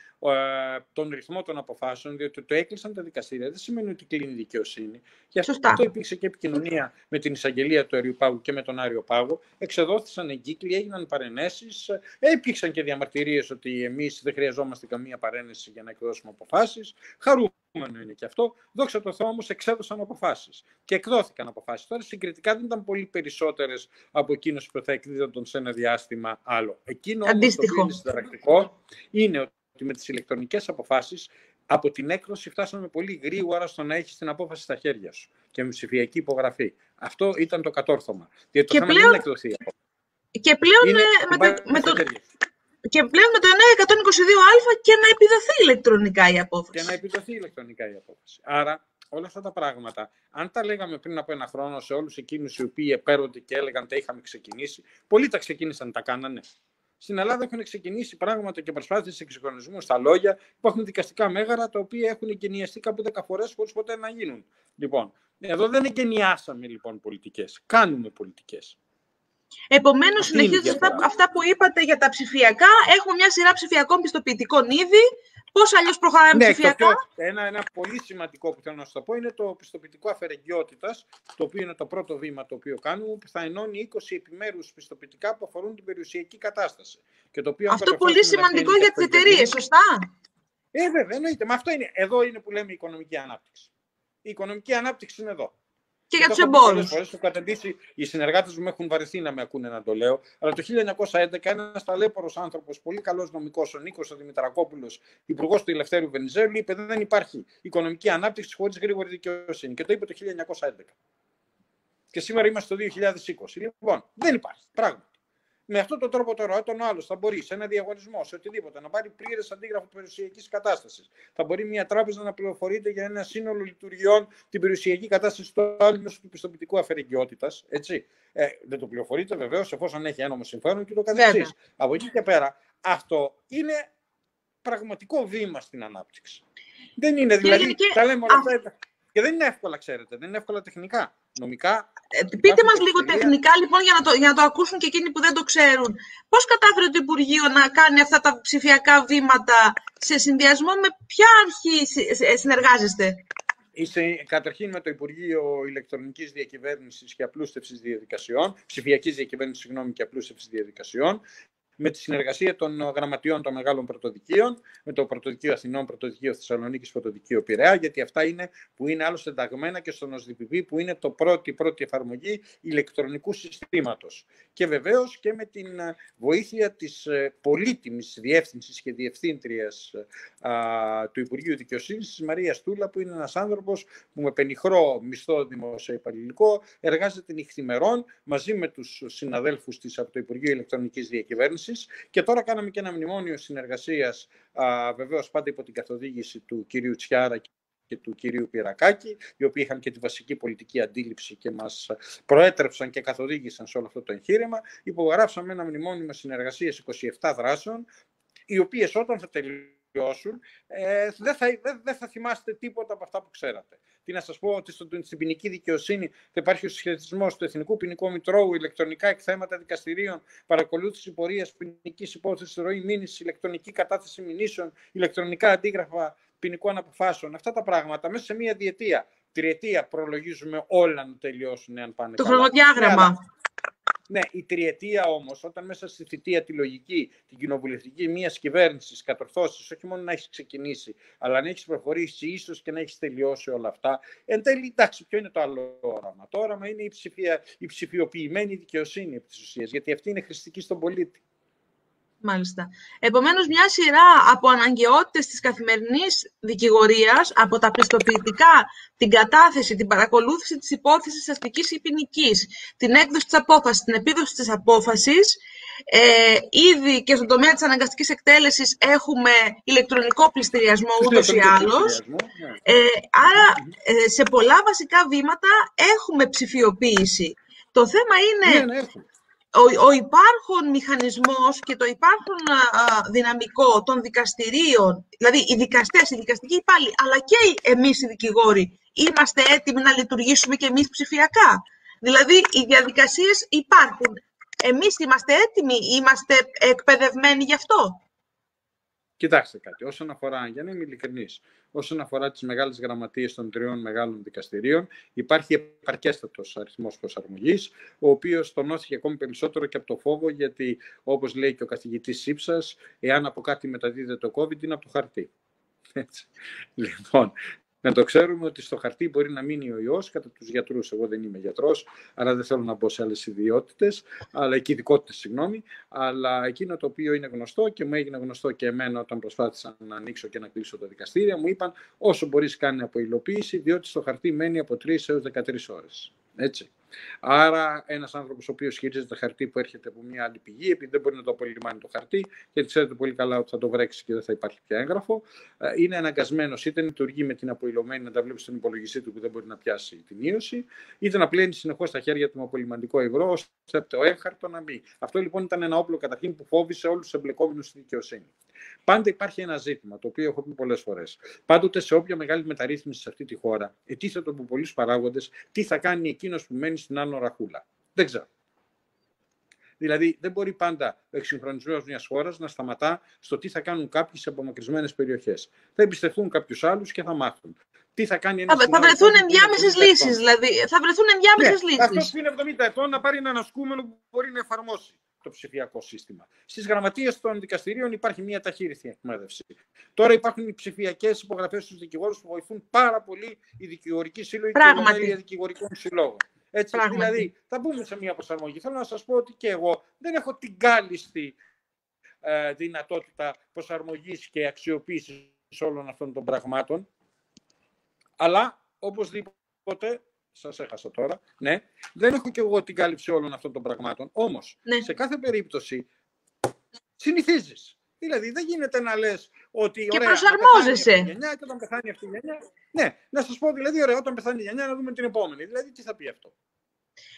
τον ρυθμό των αποφάσεων, διότι το έκλεισαν τα δικαστήρια, δεν σημαίνει ότι κλείνει η δικαιοσύνη. Γι' αυτό υπήρξε και επικοινωνία με την εισαγγελία του Αριοπάγου και με τον Άριο Πάγο. Εξεδόθησαν εγκύκλοι, έγιναν παρενέσεις, υπήρξαν και διαμαρτυρίες ότι εμείς δεν χρειαζόμαστε καμία παρένεση για να εκδώσουμε αποφάσεις. Χαρούμενο είναι και αυτό. Δόξα τω Θεώ, όμως, εξέδωσαν αποφάσεις και εκδόθηκαν αποφάσεις. Τώρα συγκριτικά δεν ήταν πολύ περισσότερες από εκείνους που θα εκδίδονταν σε ένα διάστημα άλλο. Εκείνο όμως το πιο συνταρακτικό είναι ότι με τις ηλεκτρονικές αποφάσεις από την έκδοση φτάσαμε πολύ γρήγορα στο να έχεις την απόφαση στα χέρια σου και με ψηφιακή υπογραφή. Αυτό ήταν το κατόρθωμα. Διότι το θέμα πλέον... δεν εκδοθεί. Και πλέον με το 122α και να επιδοθεί ηλεκτρονικά η απόφαση. Άρα... όλα αυτά τα πράγματα, αν τα λέγαμε πριν από ένα χρόνο σε όλους εκείνους οι οποίοι επέρονται και έλεγαν τα είχαμε ξεκινήσει, πολλοί τα ξεκίνησαν, τα κάνανε. Στην Ελλάδα έχουν ξεκινήσει πράγματα και προσπάθειες εξυγχρονισμού στα λόγια. Υπάρχουν δικαστικά μέγαρα τα οποία έχουν εγκαινιαστεί κάπου 10 φορές χωρίς ποτέ να γίνουν. Λοιπόν, Εδώ δεν εγκαινιάσαμε λοιπόν πολιτικές. Κάνουμε πολιτικές. Επομένως, συνεχίζοντας αυτά που είπατε για τα ψηφιακά, έχουμε μια σειρά ψηφιακών πιστοποιητικών ήδη. Πώς αλλιώς προχωράμε ψηφιακά. Ένα πολύ σημαντικό που θέλω να σας το πω είναι το πιστοποιητικό αφαιρεγγιότητας, το οποίο είναι το πρώτο βήμα το οποίο κάνουμε, που θα ενώνει 20 επιμέρους πιστοποιητικά που αφορούν την περιουσιακή κατάσταση. Και το οποίο αυτό πολύ σημαντικό για τις εταιρείες, σωστά. Βέβαια, εννοείται. Μα αυτό είναι. Εδώ είναι που λέμε οικονομική ανάπτυξη. Η οικονομική ανάπτυξη είναι εδώ. Και για τους εμπόρους. Οι συνεργάτες μου έχουν βαρεθεί να με ακούνε να το λέω, αλλά το 1911 ένας ταλέπορος άνθρωπος, πολύ καλός νομικός, ο Νίκος Δημητρακόπουλος, υπουργός του Ελευθέριου Βενιζέλου, είπε: δεν υπάρχει οικονομική ανάπτυξη χωρίς γρήγορη δικαιοσύνη. Και το είπε το 1911. Και σήμερα είμαστε το 2020. Λοιπόν, δεν υπάρχει. Πράγματι. Με αυτόν τον τρόπο τώρα, όταν ο άλλος θα μπορεί σε ένα διαγωνισμό, σε οτιδήποτε, να πάρει πλήρες αντίγραφο περιουσιακής κατάστασης, θα μπορεί μια τράπεζα να πληροφορείται για ένα σύνολο λειτουργιών την περιουσιακή κατάσταση του άλλου μέσω του πιστοποιητικού αφαιρεγγιότητας. Δεν το πληροφορείται βεβαίως, εφόσον έχει ένομο συμφέρον και το καθεξής. Από εκεί και πέρα, αυτό είναι πραγματικό βήμα στην ανάπτυξη. Δεν είναι δηλαδή. Τα λέμε όλα αυτά. Και δεν είναι εύκολα, ξέρετε, δεν είναι εύκολα τεχνικά. Νομικά, πείτε μας λίγο τεχνικά, λοιπόν, για να το ακούσουν και εκείνοι που δεν το ξέρουν. Πώς κατάφερε το Υπουργείο να κάνει αυτά τα ψηφιακά βήματα σε συνδυασμό με ποια αρχή συνεργάζεστε? Καταρχήν με το Υπουργείο Ηλεκτρονικής Διακυβέρνησης και Απλούστευσης Διαδικασιών, Ψηφιακής Διακυβέρνησης, συγγνώμη, και Απλούστευσης Διαδικασιών, με τη συνεργασία των γραμματιών των μεγάλων πρωτοδικείων, με το Πρωτοδικείο Αθηνών, Πρωτοδικείο Θεσσαλονίκης, Πρωτοδικείο Πειραιά, γιατί αυτά είναι που είναι άλλωστε ενταγμένα και στο ΝΟΣΔΠΗ, που είναι το πρώτη εφαρμογή ηλεκτρονικού συστήματος. Και βεβαίως και με την βοήθεια της πολύτιμης διεύθυνσης και διευθύντριας του Υπουργείου Δικαιοσύνης, της Μαρίας Τούλα, που είναι ένας άνθρωπος που με πενιχρό μισθό δημοσιοϊπαλληλικό εργάζεται νυχθημερών μαζί με τους συναδέλφους της από το Υπουργείο Ηλεκτρονικής Διακυβέρνησης. Και τώρα κάναμε και ένα μνημόνιο συνεργασίας, βεβαίως πάντα υπό την καθοδήγηση του κυρίου Τσιάρα και του κυρίου Πυρακάκη, οι οποίοι είχαν και τη βασική πολιτική αντίληψη και μας προέτρεψαν και καθοδήγησαν σε όλο αυτό το εγχείρημα. Υπογράψαμε ένα μνημόνιο με συνεργασίες 27 δράσεων, οι οποίες όταν θα τελειώσουν δεν θα θυμάστε τίποτα από αυτά που ξέρατε. Τι να σας πω, ότι στην ποινική δικαιοσύνη θα υπάρχει ο συσχετισμός του Εθνικού Ποινικού Μητρώου, ηλεκτρονικά εκθέματα δικαστηρίων, παρακολούθηση πορείας ποινικής υπόθεσης, ροή μήνυσης, ηλεκτρονική κατάθεση μηνύσεων, ηλεκτρονικά αντίγραφα ποινικών αποφάσεων. Αυτά τα πράγματα μέσα σε μία διετία, τριετία προλογίζουμε όλα να τελειώσουν, εάν πάνε καλά. Το χρονοδιάγραμμα. Ναι, η τριετία όμως, όταν μέσα στη θητεία τη λογική, την κοινοβουλευτική μιας κυβέρνησης κατορθώσεις, όχι μόνο να έχεις ξεκινήσει, αλλά να έχεις προχωρήσει ίσως και να έχεις τελειώσει όλα αυτά. Εν τέλει, εντάξει, ποιο είναι το άλλο όραμα? Το όραμα είναι η ψηφιοποιημένη δικαιοσύνη επί της ουσίας, γιατί αυτή είναι χρηστική στον πολίτη. Μάλιστα. Επομένως, μια σειρά από αναγκαιότητες της καθημερινής δικηγορίας, από τα πιστοποιητικά, την κατάθεση, την παρακολούθηση της υπόθεσης αστικής ή ποινικής, την έκδοση της απόφασης, την επίδοση της απόφασης, ήδη και στον τομέα της αναγκαστικής εκτέλεσης έχουμε ηλεκτρονικό πληστηριασμό ούτως ή άλλως. Άρα, σε πολλά βασικά βήματα έχουμε ψηφιοποίηση. Το θέμα είναι... Ο υπάρχον μηχανισμός και το υπάρχον δυναμικό των δικαστηρίων, δηλαδή οι δικαστές, οι δικαστικοί υπάλληλοι, αλλά και εμείς οι δικηγόροι, είμαστε έτοιμοι να λειτουργήσουμε και εμείς ψηφιακά. Δηλαδή οι διαδικασίες υπάρχουν. Εμείς είμαστε έτοιμοι, είμαστε εκπαιδευμένοι γι' αυτό. Κοιτάξτε κάτι, όσον αφορά, για να είμαι ειλικρινής, όσον αφορά τις μεγάλες γραμματείες των τριών μεγάλων δικαστηρίων, υπάρχει επαρκέστατος αριθμός προσαρμογής, ο οποίος τονώθηκε ακόμη περισσότερο και από το φόβο, γιατί όπως λέει και ο καθηγητής Σύψας, εάν από κάτι μεταδίδεται το COVID, είναι από το χαρτί. Έτσι. Λοιπόν, να το ξέρουμε ότι στο χαρτί μπορεί να μείνει ο ιός κατά τους γιατρούς. Εγώ δεν είμαι γιατρός, άρα δεν θέλω να μπω σε άλλες ειδικότητες, αλλά εκείνο το οποίο είναι γνωστό και μου έγινε γνωστό και εμένα όταν προσπάθησα να ανοίξω και να κλείσω τα δικαστήρια, μου είπαν όσο μπορείς κάνει από υλοποίηση, διότι στο χαρτί μένει από 3 έως 13 ώρες. Έτσι. Άρα, ένας άνθρωπος ο οποίος χειρίζεται χαρτί που έρχεται από μια άλλη πηγή, επειδή δεν μπορεί να το απολυμάνει το χαρτί, γιατί ξέρετε πολύ καλά ότι θα το βρέξει και δεν θα υπάρχει πια έγγραφο, είναι αναγκασμένος είτε να λειτουργεί με την απολυμμένη, να τα βλέπει στον υπολογιστή του που δεν μπορεί να πιάσει την ίωση, είτε να πλένει συνεχώς στα χέρια του με απολυμαντικό υγρό, ώστε το έγχαρτο να μπει. Αυτό λοιπόν ήταν ένα όπλο καταρχήν που φόβησε όλους τους εμπλεκόμενους στη δικαιοσύνη. Πάντα υπάρχει ένα ζήτημα, το οποίο έχω πει πολλές φορές. Πάντοτε σε όποια μεγάλη μεταρρύθμιση σε αυτή τη χώρα, ετίθεται από πολλούς παράγοντες, τι θα κάνει εκείνος που μένει στην άνω ραχούλα. Δεν ξέρω. Δηλαδή, δεν μπορεί πάντα ο εξυγχρονισμός μιας χώρας να σταματά στο τι θα κάνουν κάποιοι σε απομακρυσμένες περιοχές. Θα εμπιστευτούν κάποιους άλλους και θα μάθουν. Τι θα κάνει ένας. Θα βρεθούν ενδιάμεσες λύσεις, δηλαδή. Θα βρεθούν ενδιάμεσες λύσεις. Αυτός που είναι 70 ετών να πάρει ένα ανασκούμενο που μπορεί να εφαρμόσει το ψηφιακό σύστημα. Στις γραμματείες των δικαστηρίων υπάρχει μια ταχύρυθμη εκπαίδευση. Τώρα υπάρχουν οι ψηφιακές υπογραφές στους δικηγόρους που βοηθούν πάρα πολύ οι δικηγορικοί σύλλογοι και η ομέλεια δικηγορικών συλλόγων. Έτσι, δηλαδή, θα μπούμε σε μια προσαρμογή. Θέλω να σας πω ότι και εγώ δεν έχω την κάλλιστη δυνατότητα προσαρμογής και αξιοποίησης όλων αυτών των πραγμάτων. Αλλά, οπωσδήποτε, σας έχασα τώρα, ναι, δεν έχω και εγώ την κάλυψη όλων αυτών των πραγμάτων. Όμως, ναι, σε κάθε περίπτωση συνηθίζεις. Δηλαδή, δεν γίνεται να λες ότι. Και ωραία, προσαρμόζεσαι. Πεθάνει αυτή η γενιά, και όταν πεθάνει αυτή η γενιά. Ναι, να σας πω δηλαδή, ωραία, όταν πεθάνει η γενιά, να δούμε την επόμενη. Δηλαδή, τι θα πει αυτό.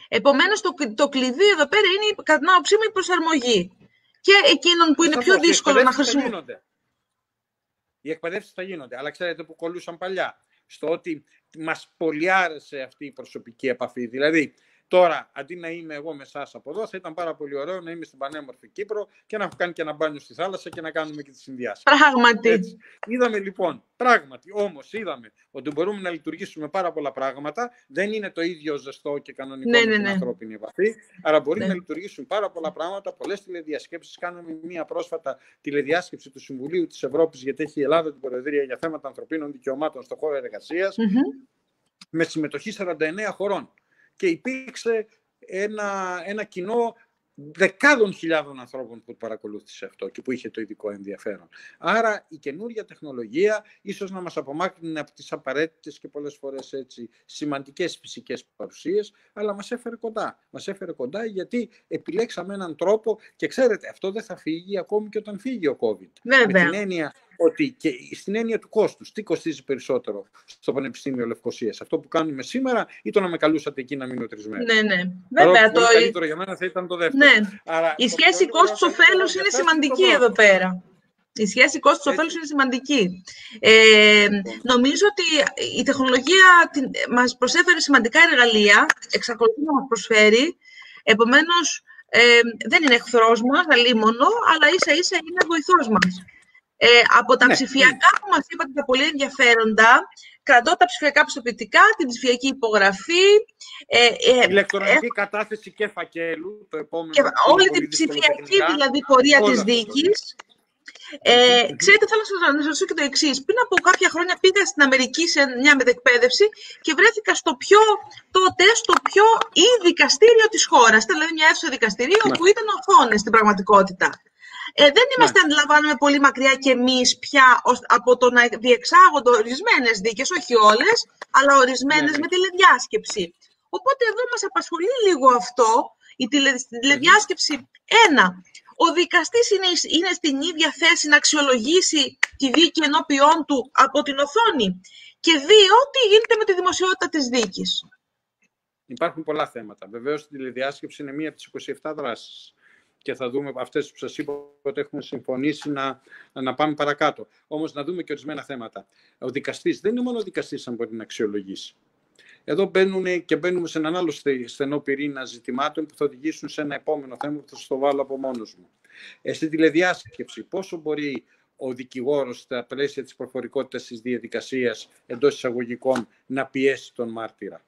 Επομένως, το κλειδί εδώ πέρα είναι, κατά την άποψή μου, η προσαρμογή. Και εκείνον που είναι πιο δύσκολο να χρησιμοποιεί. Οι εκπαιδεύσεις θα γίνονται. Αλλά ξέρετε που κολλούσαν παλιά. Στο ότι μας πολύ άρεσε αυτή η προσωπική επαφή. Δηλαδή, τώρα, αντί να είμαι εγώ με εσάς από εδώ, θα ήταν πάρα πολύ ωραίο να είμαι στην πανέμορφη Κύπρο και να έχω κάνει και ένα μπάνιο στη θάλασσα και να κάνουμε και τη συνδυάση. Πράγματι. Έτσι. Είδαμε λοιπόν, πράγματι, όμως είδαμε ότι μπορούμε να λειτουργήσουμε πάρα πολλά πράγματα. Δεν είναι το ίδιο ζεστό και κανονικό με την ανθρώπινη επαφή. Άρα, μπορεί να λειτουργήσουν πάρα πολλά πράγματα. Πολλές τηλεδιασκέψεις. Κάναμε μία πρόσφατα τηλεδιάσκεψη του Συμβουλίου της Ευρώπης, γιατί έχει η Ελλάδα την Προεδρία για θέματα ανθρωπίνων δικαιωμάτων στον χώρο εργασίας, με συμμετοχή 49 χωρών. Και υπήρξε ένα κοινό δεκάδων χιλιάδων ανθρώπων που παρακολούθησε αυτό και που είχε το ειδικό ενδιαφέρον. Άρα η καινούργια τεχνολογία ίσως να μας απομάκρυνε από τις απαραίτητες και πολλές φορές έτσι σημαντικές φυσικές παρουσίες, αλλά μας έφερε κοντά. Μας έφερε κοντά γιατί επιλέξαμε έναν τρόπο και ξέρετε αυτό δεν θα φύγει ακόμη και όταν φύγει ο COVID. Βέβαια. Με την έννοια ότι και στην έννοια του κόστους, τι κοστίζει περισσότερο στο Πανεπιστήμιο Λευκωσίας, αυτό που κάνουμε σήμερα ή το να με καλούσατε εκεί να μείνω τρισμένο. Ναι, ναι. Βέβαια, το καλύτερο για μένα θα ήταν το δεύτερο. Ναι. Άρα, η σχέση κόστος-οφέλους είναι σημαντική εδώ πέρα. Η σχέση κόστος-οφέλους είναι σημαντική. Νομίζω ότι η τεχνολογία μας προσέφερε σημαντικά εργαλεία, εξακολουθεί να μας προσφέρει. Επομένως, δεν είναι εχθρός μας, αλίμονο, αλλά ίσα-ίσα είναι βοηθός μας. Από τα ψηφιακά που μας είπατε τα πολύ ενδιαφέροντα, κρατώ τα ψηφιακά πιστοποιητικά, την ψηφιακή υπογραφή. Ηλεκτρονική κατάθεση και φακέλου. Το επόμενο και όλη την ψηφιακή δηλαδή πορεία της δίκης. Ξέρετε, θέλω να σας ρωτήσω και το εξής. Πριν από κάποια χρόνια πήγα στην Αμερική σε μια μετεκπαίδευση και βρέθηκα στο πιο δικαστήριο της χώρας. Δηλαδή μια αίθουσα δικαστηρίου που ήταν οθόνες στην πραγματικότητα. Δεν είμαστε, αντιλαμβάνομαι, πολύ μακριά κι εμείς πια από το να διεξάγονται ορισμένες δίκες, όχι όλες, αλλά ορισμένες με τηλεδιάσκεψη. Οπότε εδώ μας απασχολεί λίγο αυτό, η τηλεδιάσκεψη. Ένα, ο δικαστής είναι στην ίδια θέση να αξιολογήσει τη δίκη ενώπιόν του από την οθόνη. Και δύο, τι γίνεται με τη δημοσιότητα της δίκης. Υπάρχουν πολλά θέματα. Βεβαίως, η τηλεδιάσκεψη είναι μία από τις 27 δράσεις. Και θα δούμε αυτές που σας είπα ότι έχουμε συμφωνήσει να πάμε παρακάτω. Όμως να δούμε και ορισμένα θέματα. Ο δικαστής δεν είναι μόνο ο δικαστής αν μπορεί να αξιολογήσει. Εδώ μπαίνουμε σε έναν άλλο στενό πυρήνα ζητημάτων που θα οδηγήσουν σε ένα επόμενο θέμα που θα σας το βάλω από μόνος μου. Στη τηλεδιάσκεψη πόσο μπορεί ο δικηγόρος στα πλαίσια της προφορικότητας της διαδικασίας εντός εισαγωγικών να πιέσει τον μάρτυρα.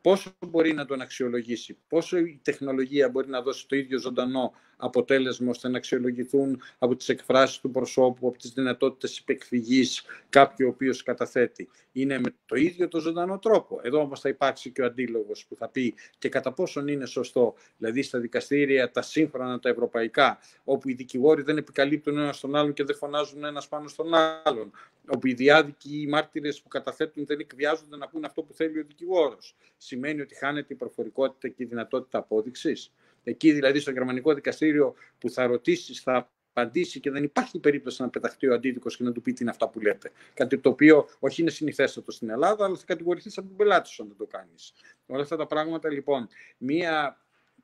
Πόσο μπορεί να τον αξιολογήσει, πόσο η τεχνολογία μπορεί να δώσει το ίδιο ζωντανό αποτέλεσμα ώστε να αξιολογηθούν από τις εκφράσεις του προσώπου, από τις δυνατότητες υπεκφυγής κάποιου ο οποίος καταθέτει. Είναι με το ίδιο το ζωντανό τρόπο. Εδώ όμως θα υπάρξει και ο αντίλογος που θα πει και κατά πόσον είναι σωστό. Δηλαδή στα δικαστήρια, τα σύγχρονα, τα ευρωπαϊκά, όπου οι δικηγόροι δεν επικαλύπτουν ένας τον άλλον και δεν φωνάζουν ένας πάνω στον άλλον. Όπου οι διάδικοι, οι μάρτυρες που καταθέτουν δεν εκβιάζονται να πούν αυτό που θέλει ο δικηγόρος. Σημαίνει ότι χάνεται η προφορικότητα και η δυνατότητα απόδειξης. Εκεί δηλαδή στο γερμανικό δικαστήριο που θα ρωτήσεις, θα απαντήσει και δεν υπάρχει περίπτωση να πεταχτεί ο αντίδικος και να του πει τι είναι αυτά που λέτε. Κάτι το οποίο όχι είναι συνηθέστατο στην Ελλάδα, αλλά θα κατηγορηθείς από τον πελάτη σου αν δεν το κάνεις. Όλα αυτά τα πράγματα λοιπόν. Μία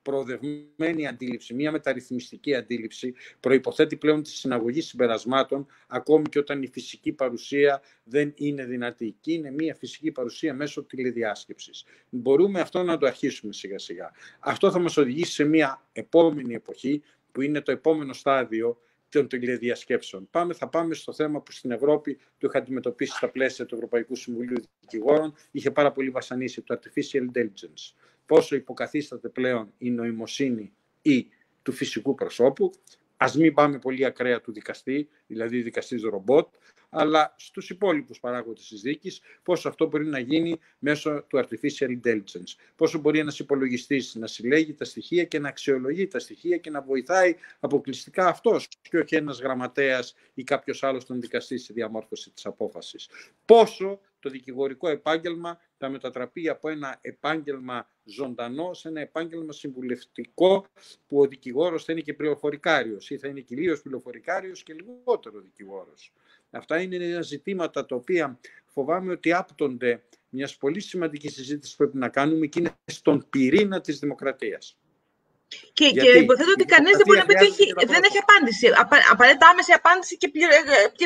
προοδευμένη αντίληψη, μια μεταρρυθμιστική αντίληψη, προϋποθέτει πλέον τη συναγωγή συμπερασμάτων, ακόμη και όταν η φυσική παρουσία δεν είναι δυνατή. Και είναι μια φυσική παρουσία μέσω τηλεδιάσκεψης. Μπορούμε αυτό να το αρχίσουμε σιγά-σιγά. Αυτό θα μας οδηγήσει σε μια επόμενη εποχή, που είναι το επόμενο στάδιο των τηλεδιασκέψεων. Θα πάμε στο θέμα που στην Ευρώπη το είχα αντιμετωπίσει στα πλαίσια του Ευρωπαϊκού Συμβουλίου Δικηγόρων, είχε πάρα πολύ βασανίσει, το artificial intelligence. Πόσο υποκαθίσταται πλέον η νοημοσύνη ή του φυσικού προσώπου, ας μην πάμε πολύ ακραία του δικαστή, δηλαδή δικαστής ρομπότ, αλλά στους υπόλοιπους παράγοντες της δίκης, πόσο αυτό μπορεί να γίνει μέσω του artificial intelligence. Πόσο μπορεί ένας υπολογιστής να συλλέγει τα στοιχεία και να αξιολογεί τα στοιχεία και να βοηθάει αποκλειστικά αυτός και όχι ένας γραμματέας ή κάποιος άλλος τον δικαστή στη διαμόρφωση της απόφασης. Πόσο το δικηγορικό επάγγελμα θα μετατραπεί από ένα επάγγελμα ζωντανό σε ένα επάγγελμα συμβουλευτικό, που ο δικηγόρος θα είναι και πληροφορικάριος ή θα είναι κυρίως πληροφορικάριος και λιγότερο δικηγόρος. Αυτά είναι ζητήματα τα οποία φοβάμαι ότι άπτονται μιας πολύ σημαντικής συζήτησης που πρέπει να κάνουμε και είναι στον πυρήνα της δημοκρατίας. Και υποθέτω ότι κανείς δεν μπορεί να πει ότι δεν έχει απάντηση. Απαραίτητα άμεση απάντηση και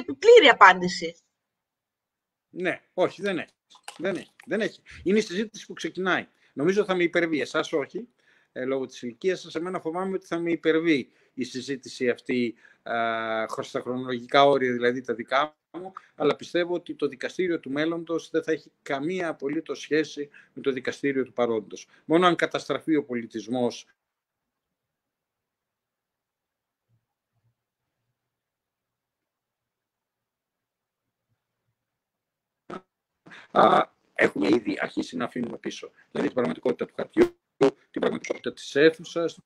πλήρη απάντηση. Ναι, όχι, δεν έχει. Είναι η συζήτηση που ξεκινάει. Νομίζω θα με υπερβεί. Εσάς όχι, λόγω της ηλικίας σας. Εμένα φοβάμαι ότι θα με υπερβεί η συζήτηση αυτή στα χρονολογικά όρια, δηλαδή τα δικά μου, αλλά πιστεύω ότι το δικαστήριο του μέλλοντος δεν θα έχει καμία απολύτως σχέση με το δικαστήριο του παρόντος. Μόνο αν καταστραφεί ο πολιτισμός, έχουμε ήδη αρχίσει να αφήνουμε πίσω. Δηλαδή την πραγματικότητα του χαρτιού, την πραγματικότητα της αίθουσας,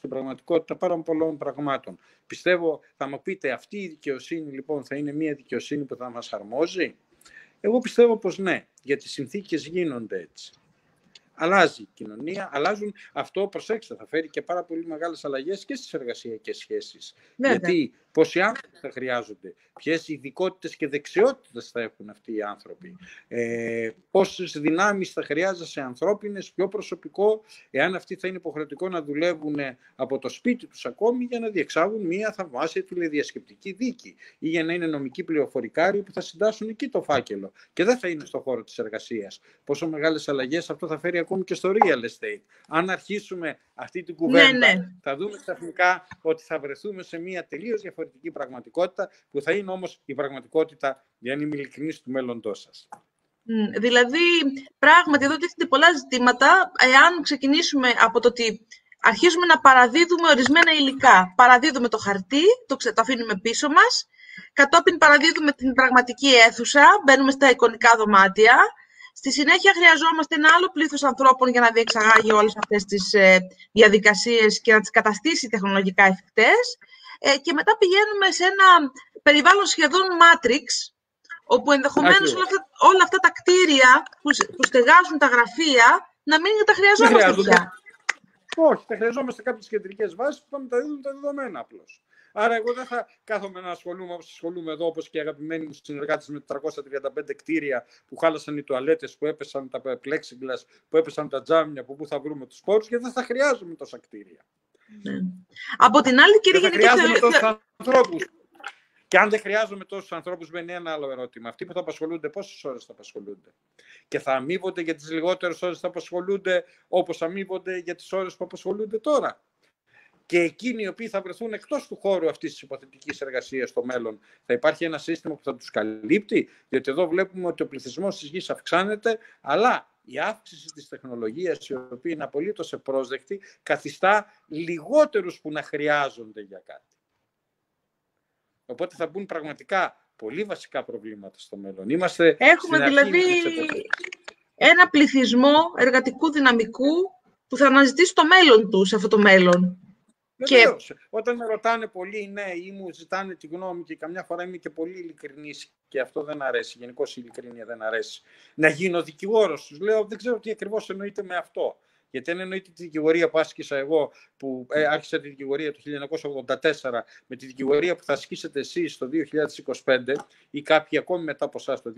την πραγματικότητα πάρα πολλών πραγμάτων. Πιστεύω, θα μου πείτε, αυτή η δικαιοσύνη λοιπόν θα είναι μια δικαιοσύνη που θα μας αρμόζει. Εγώ πιστεύω πως ναι, γιατί οι συνθήκες γίνονται έτσι. Αλλάζει η κοινωνία, αλλάζουν. Αυτό, προσέξτε, θα φέρει και πάρα πολύ μεγάλες αλλαγές και στις εργασιακές σχέσεις. Ναι, γιατί πόσοι άνθρωποι θα χρειάζονται, ποιες ειδικότητες και δεξιότητες θα έχουν αυτοί οι άνθρωποι, πόσες δυνάμεις θα χρειάζεσαι ανθρώπινες, πιο προσωπικό, εάν αυτοί θα είναι υποχρεωτικό να δουλεύουν από το σπίτι τους ακόμη για να διεξάγουν μια θαυμάσια τηλεδιασκεπτική δίκη ή για να είναι νομικοί πληροφορικάριοι που θα συντάσσουν εκεί το φάκελο και δεν θα είναι στον χώρο της εργασίας. Πόσο μεγάλες αλλαγές αυτό θα φέρει ακόμη και στο real estate. Αν αρχίσουμε αυτή την κουβέντα, θα δούμε ξαφνικά ότι θα βρεθούμε σε μια τελείως διαφορετική πραγματικότητα, που θα είναι όμως η πραγματικότητα, για να είμαι ειλικρινής, του μέλλοντός σας. Δηλαδή, πράγματι, εδώ τίθενται πολλά ζητήματα. Εάν ξεκινήσουμε από το ότι αρχίζουμε να παραδίδουμε ορισμένα υλικά, παραδίδουμε το χαρτί, το αφήνουμε πίσω μας, κατόπιν παραδίδουμε την πραγματική αίθουσα, μπαίνουμε στα εικονικά δωμάτια. Στη συνέχεια χρειαζόμαστε ένα άλλο πλήθος ανθρώπων για να διεξαγάγει όλες αυτές τις διαδικασίες και να τις καταστήσει τεχνολογικά εφικτές. Και μετά πηγαίνουμε σε ένα περιβάλλον σχεδόν Matrix, όπου ενδεχομένως όλα αυτά τα κτίρια που στεγάζουν τα γραφεία να μην τα χρειαζόμαστε πια. Όχι, τα χρειαζόμαστε κάποιες κεντρικές βάσεις που θα μεταδίδουν τα δεδομένα απλώς. Άρα, εγώ δεν θα κάθομαι να ασχολούμαι όπως ασχολούμαι εδώ, όπως και οι αγαπημένοι μου συνεργάτες με 435 κτίρια που χάλασαν οι τουαλέτες, που έπεσαν τα plexiglass, που έπεσαν τα τζάμια, που θα βρούμε τους πόρους, γιατί δεν θα χρειάζομαι τόσα κτίρια. Ναι. Από την άλλη, κύριε Γενική, και αν δεν χρειάζομαι τόσους ανθρώπους, μπαίνει ένα άλλο ερώτημα. Αυτοί που θα απασχολούνται, πόσες ώρες θα απασχολούνται. Και θα αμείβονται για τις λιγότερες ώρες που θα απασχολούνται, όπως αμείβονται για τις ώρες που απασχολούνται τώρα. Και εκείνοι οι οποίοι θα βρεθούν εκτός του χώρου αυτής της υποθετικής εργασίας στο μέλλον, θα υπάρχει ένα σύστημα που θα τους καλύπτει, διότι εδώ βλέπουμε ότι ο πληθυσμός της γης αυξάνεται, αλλά η αύξηση της τεχνολογίας, η οποία είναι απολύτως ευπρόσδεκτη, καθιστά λιγότερους που να χρειάζονται για κάτι. Οπότε θα μπουν πραγματικά πολύ βασικά προβλήματα στο μέλλον. Έχουμε δηλαδή ένα πληθυσμό εργατικού δυναμικού που θα αναζητήσει το μέλλον του σε αυτό το μέλλον. Και όταν με ρωτάνε πολλοί νέοι ή μου ζητάνε τη γνώμη, και καμιά φορά είμαι και πολύ ειλικρινής, και αυτό δεν αρέσει, γενικώς η ειλικρίνεια δεν αρέσει, να γίνω δικηγόρος, τους λέω δεν ξέρω τι ακριβώς εννοείται με αυτό. Γιατί δεν εννοείται τη δικηγορία που άσκησα εγώ, που άρχισα τη δικηγορία το 1984, με τη δικηγορία που θα ασκήσετε εσείς το 2025 ή κάποιοι ακόμη μετά από εσάς το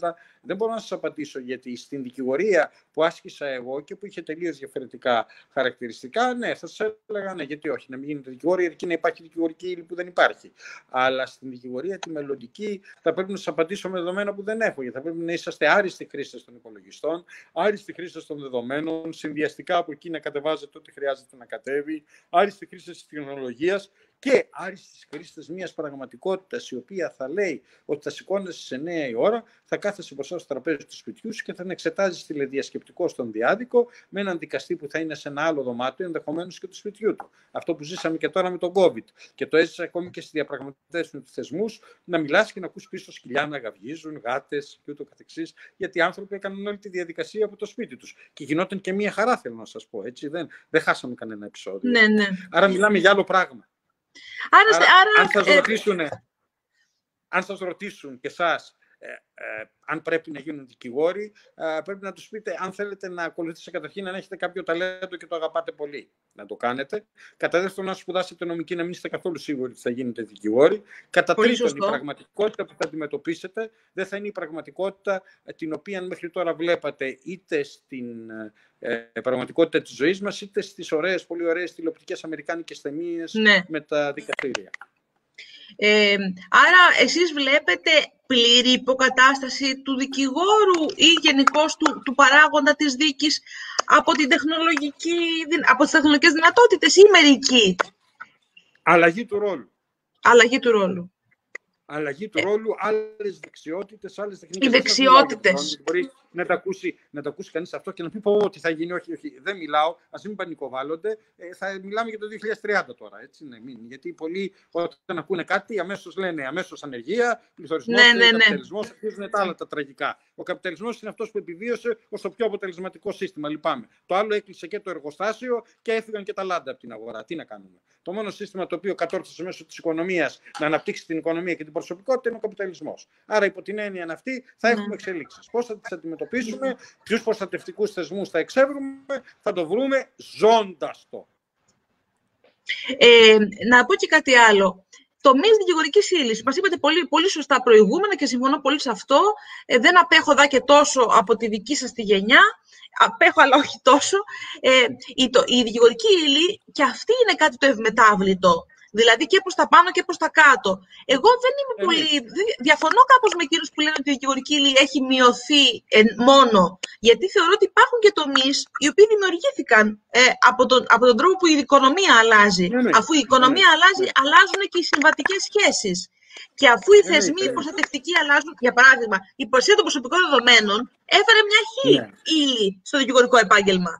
2040, δεν μπορώ να σας απαντήσω, γιατί στην δικηγορία που άσκησα εγώ και που είχε τελείως διαφορετικά χαρακτηριστικά, ναι, θα σας έλεγα ναι, γιατί όχι, να μην γίνεται δικηγόρια, γιατί να υπάρχει δικηγορική ύλη που δεν υπάρχει. Αλλά στην δικηγορία τη μελλοντική θα πρέπει να σας απαντήσω με δεδομένα που δεν έχω, γιατί θα πρέπει να είσαστε άριστοι χρήστες των υπολογιστών, άριστοι χρήστες των δεδομένων. Συνδυαστικά από εκεί να κατεβάζετε ό,τι χρειάζεται να κατέβει, άριστη χρήση της τεχνολογίας και άριστη χρήση μιας πραγματικότητας η οποία θα λέει ότι θα σηκώνεσαι σε 9 η ώρα, θα κάθεσαι μπροστά στο τραπέζι του σπιτιού σου και θα εξετάζεις τηλεδιασκεπτικό στον διάδικο με έναν δικαστή που θα είναι σε ένα άλλο δωμάτιο, ενδεχομένως και του σπιτιού του. Αυτό που ζήσαμε και τώρα με τον COVID. Και το έζησα ακόμη και στις διαπραγματεύσεις με τους θεσμούς, να μιλάς και να ακούς πίσω σκυλιά να γαυγίζουν, γάτες κ.ο.κ. Γιατί οι άνθρωποι έκαναν όλη τη διαδικασία από το σπίτι τους. Και γινόταν και μία χαρά, θέλω να σας πω. Έτσι, δεν χάσαμε κανένα επεισόδιο. Ναι, ναι. Άρα μιλάμε για άλλο πράγμα. Αν σας ρωτήσουν και εσάς αν πρέπει να γίνουν δικηγόροι, πρέπει να τους πείτε αν θέλετε να ακολουθήσετε καταρχήν αν έχετε κάποιο ταλέντο και το αγαπάτε πολύ, να το κάνετε. Κατά δεύτερον, να σπουδάσετε νομική, να μην είστε καθόλου σίγουροι ότι θα γίνετε δικηγόροι. Κατά τρίτον, η πραγματικότητα που θα αντιμετωπίσετε δεν θα είναι η πραγματικότητα την οποία μέχρι τώρα βλέπατε είτε στην πραγματικότητα της ζωής μας, είτε στις ωραίες, πολύ ωραίες τηλεοπτικές αμερικάνικες ταινίες με τα δικαστήρια. Άρα, εσείς βλέπετε πλήρη υποκατάσταση του δικηγόρου ή γενικώς του παράγοντα της δίκης από από τις τεχνολογικές δυνατότητες ή μερική? Αλλαγή του ρόλου. Αλλαγή του ρόλου. Αλλαγή του ρόλου, άλλες δεξιότητες, άλλες τεχνικές. Οι δεξιότητες. Μπορεί να τα ακούσει κανείς αυτό και να πει πω ότι θα γίνει. Όχι, όχι, δεν μιλάω, ας μην πανικοβάλλονται. Θα μιλάμε για το 2030 τώρα, έτσι, ναι, μην. Γιατί πολλοί όταν ακούνε κάτι αμέσως λένε αμέσως ανεργία, πληθωρισμός, καπιταλισμός, αρχίζουν τα άλλα τα τραγικά. Ο καπιταλισμός είναι αυτός που επιβίωσε ως το πιο αποτελεσματικό σύστημα, λυπάμαι. Το άλλο έκλεισε και το εργοστάσιο και έφυγαν και τα λάντα από την αγορά. Τι να κάνουμε? Το μόνο σύστημα το οποίο κατόρθωσε μέσω της οικονομίας να αναπτύξει την οικονομία και την προσωπικότητα είναι ο καπιταλισμός. Άρα, υπό την έννοια αυτή, θα έχουμε εξελίξεις. Πώς θα τις αντιμετωπίσουμε, ποιους προστατευτικούς θεσμούς θα εξεύρουμε, θα το βρούμε ζώντας το. Να πω και κάτι άλλο. Τομείς δικηγορικής ύλης. Μας είπατε πολύ, πολύ σωστά προηγούμενα και συμφωνώ πολύ σε αυτό. Δεν απέχω δά και τόσο από τη δική σας τη γενιά. Απέχω, αλλά όχι τόσο. Η δικηγορική ύλη και αυτή είναι κάτι το ευμετάβλητο. Δηλαδή και προς τα πάνω και προς τα κάτω. Εγώ δεν είμαι πολύ... Διαφωνώ κάπως με εκείνους που λένε ότι η δικηγορική ύλη έχει μειωθεί μόνο. Γιατί θεωρώ ότι υπάρχουν και τομείς οι οποίοι δημιουργήθηκαν από τον τρόπο που η οικονομία αλλάζει. Αφού η οικονομία αλλάζει, αλλάζουν και οι συμβατικές σχέσεις. Και αφού οι θεσμοί προστατευτικοί αλλάζουν, για παράδειγμα, η προστασία των προσωπικών δεδομένων έφερε μια ύλη στο δικηγορικό επάγγελμα.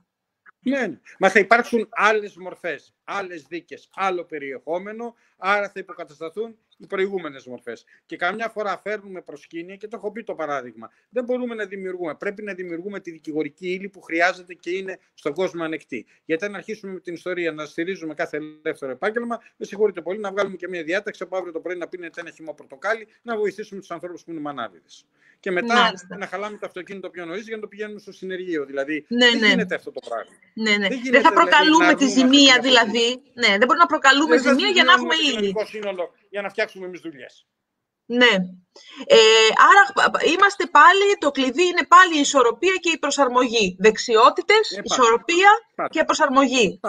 Ναι, μα θα υπάρξουν άλλες μορφές, άλλες δίκες, άλλο περιεχόμενο, άρα θα υποκατασταθούν οι προηγούμενες μορφές. Και καμιά φορά φέρνουμε προσκήνια και το έχω πει το παράδειγμα. Δεν μπορούμε να δημιουργούμε. Πρέπει να δημιουργούμε τη δικηγορική ύλη που χρειάζεται και είναι στον κόσμο ανεκτή. Γιατί αν αρχίσουμε με την ιστορία να στηρίζουμε κάθε ελεύθερο επάγγελμα, με συγχωρείτε πολύ, να βγάλουμε και μια διάταξη από αύριο το πρωί να πίνετε ένα χυμό πορτοκάλι, να βοηθήσουμε τους ανθρώπους που είναι μανάδιδες. Και μετά να χαλάμε το αυτοκίνητο πιο νωρίς για να το πηγαίνουμε στο συνεργείο. Δηλαδή δεν γίνεται αυτό το πράγμα. Ναι. Δεν θα προκαλούμε τη ζημία, δηλαδή. Ναι, δεν μπορούμε να προκαλούμε ζημία για να έχουμε ύλη. Για να φτιάξουμε εμείς δουλειές. Ναι. Άρα είμαστε πάλι, το κλειδί είναι πάλι η ισορροπία και η προσαρμογή. Δεξιότητες, ισορροπία και προσαρμογή.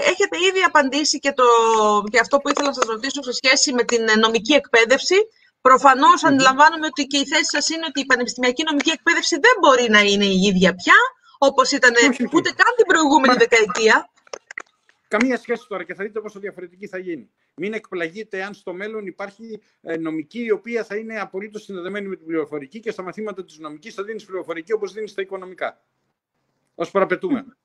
Έχετε ήδη απαντήσει και αυτό που ήθελα να σας ρωτήσω σε σχέση με την νομική εκπαίδευση. Προφανώς αντιλαμβάνομαι ότι και η θέση σας είναι ότι η πανεπιστημιακή νομική εκπαίδευση δεν μπορεί να είναι η ίδια πια, όπως ήταν ούτε καν την προηγούμενη δεκαετία. Καμία σχέση τώρα και θα δείτε πόσο διαφορετική θα γίνει. Μην εκπλαγείτε αν στο μέλλον υπάρχει νομική η οποία θα είναι απολύτως συνδεδεμένη με την πληροφορική και στα μαθήματα της νομικής θα δίνεις πληροφορική όπως δίνεις τα οικονομικά. Ως προαπαιτούμενο.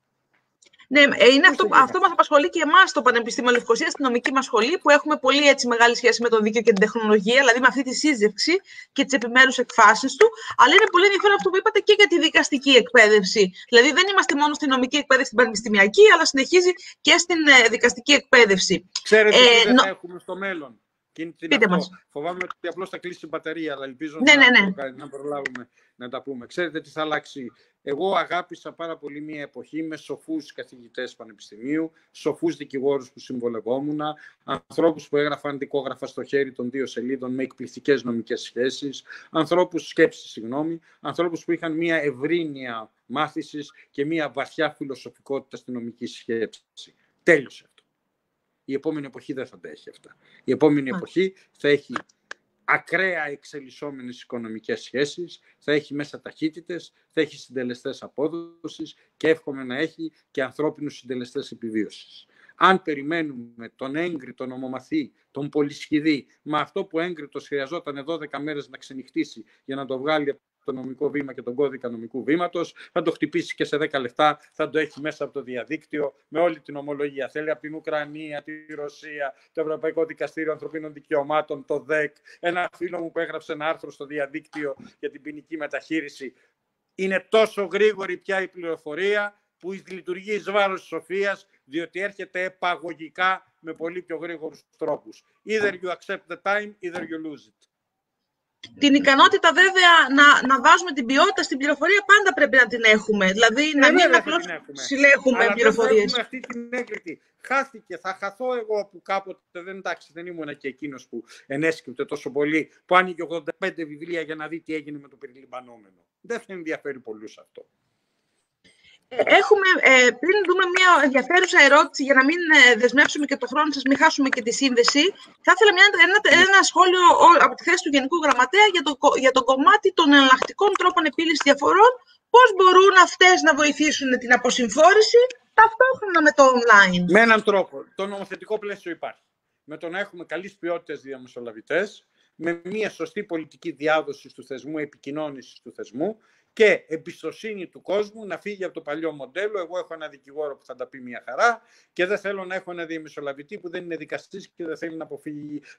Ναι, είναι αυτό μας απασχολεί και εμάς στο Πανεπιστήμιο Λευκωσίας, στην νομική μας σχολή, που έχουμε πολύ έτσι, μεγάλη σχέση με το δίκαιο και την τεχνολογία, δηλαδή με αυτή τη σύζευξη και τις επιμέρους εκφάσεις του. Αλλά είναι πολύ ενδιαφέρον αυτό που είπατε και για τη δικαστική εκπαίδευση. Δηλαδή, δεν είμαστε μόνο στη νομική εκπαίδευση στην πανεπιστημιακή, αλλά συνεχίζει και στην δικαστική εκπαίδευση. Ξέρετε τι θα έχουμε στο μέλλον. Και είναι πείτε μας. Φοβάμαι ότι απλώς θα κλείσει η μπαταρία, αλλά ελπίζω να προλάβουμε να τα πούμε. Ξέρετε τι θα αλλάξει. Εγώ αγάπησα πάρα πολύ μια εποχή με σοφούς καθηγητές πανεπιστημίου, σοφούς δικηγόρους που συμβολευόμουν, ανθρώπους που έγραφαν δικόγραφα στο χέρι των 2 σελίδων με εκπληκτικές νομικές σχέσεις, ανθρώπους που είχαν μια ευρύνεια μάθησης και μια βαθιά φιλοσοφικότητα στην νομική σκέψη. Τέλειωσε. Η επόμενη εποχή δεν θα τα έχει αυτά. Η επόμενη εποχή θα έχει ακραία εξελισσόμενες οικονομικές σχέσεις, θα έχει μέσα ταχύτητες, θα έχει συντελεστές απόδοσης και εύχομαι να έχει και ανθρώπινους συντελεστές επιβίωσης. Αν περιμένουμε τον έγκριτο νομομαθή, τον πολυσχηδή, μα αυτό που έγκριτος χρειαζόταν 12 μέρες να ξενυχτήσει για να το βγάλει από το νομικό βήμα και τον κώδικα νομικού βήματος, θα το χτυπήσει και σε 10 λεπτά, θα το έχει μέσα από το διαδίκτυο, με όλη την ομολογία. Θέλει από την Ουκρανία, τη Ρωσία, το Ευρωπαϊκό Δικαστήριο Ανθρωπίνων Δικαιωμάτων, το ΔΕΚ, ένα φίλο μου που έγραψε ένα άρθρο στο διαδίκτυο για την ποινική μεταχείριση. Είναι τόσο γρήγορη πια η πληροφορία που λειτουργεί εις βάρος της σοφίας, διότι έρχεται επαγωγικά με πολύ πιο γρήγορους τρόπους. Either you accept the time, either you lose it. Την ικανότητα βέβαια να βάζουμε την ποιότητα στην πληροφορία πάντα πρέπει να την έχουμε. Δηλαδή να μην απλώς συλλέγουμε πληροφορίες. Αλλά αυτή την έγκριτη. Χάθηκε, θα χαθώ εγώ που κάποτε δεν ήμουν και εκείνος που ενέσκυπτε τόσο πολύ, που άνοιγε 85 βιβλία για να δει τι έγινε με το περιλαμβανόμενο. Δεν θα ενδιαφέρει πολλούς αυτό. Έχουμε, πριν δούμε μια ενδιαφέρουσα ερώτηση, για να μην δεσμεύσουμε και το χρόνο σας, μην χάσουμε και τη σύνδεση, θα ήθελα ένα σχόλιο από τη θέση του Γενικού Γραμματέα για το κομμάτι των εναλλακτικών τρόπων επίλυσης διαφορών, πώς μπορούν αυτές να βοηθήσουν την αποσυμφόρηση ταυτόχρονα με το online. Με έναν τρόπο, το νομοθετικό πλαίσιο υπάρχει. Με το να έχουμε καλής ποιότητας διαμεσολαβητές, με μια σωστή πολιτική διάδοση του θεσμού, επικοινώνηση του θεσμού, και εμπιστοσύνη του κόσμου να φύγει από το παλιό μοντέλο. Εγώ έχω ένα δικηγόρο που θα τα πει μια χαρά και δεν θέλω να έχω ένα διαμεσολαβητή που δεν είναι δικαστής και δεν θέλει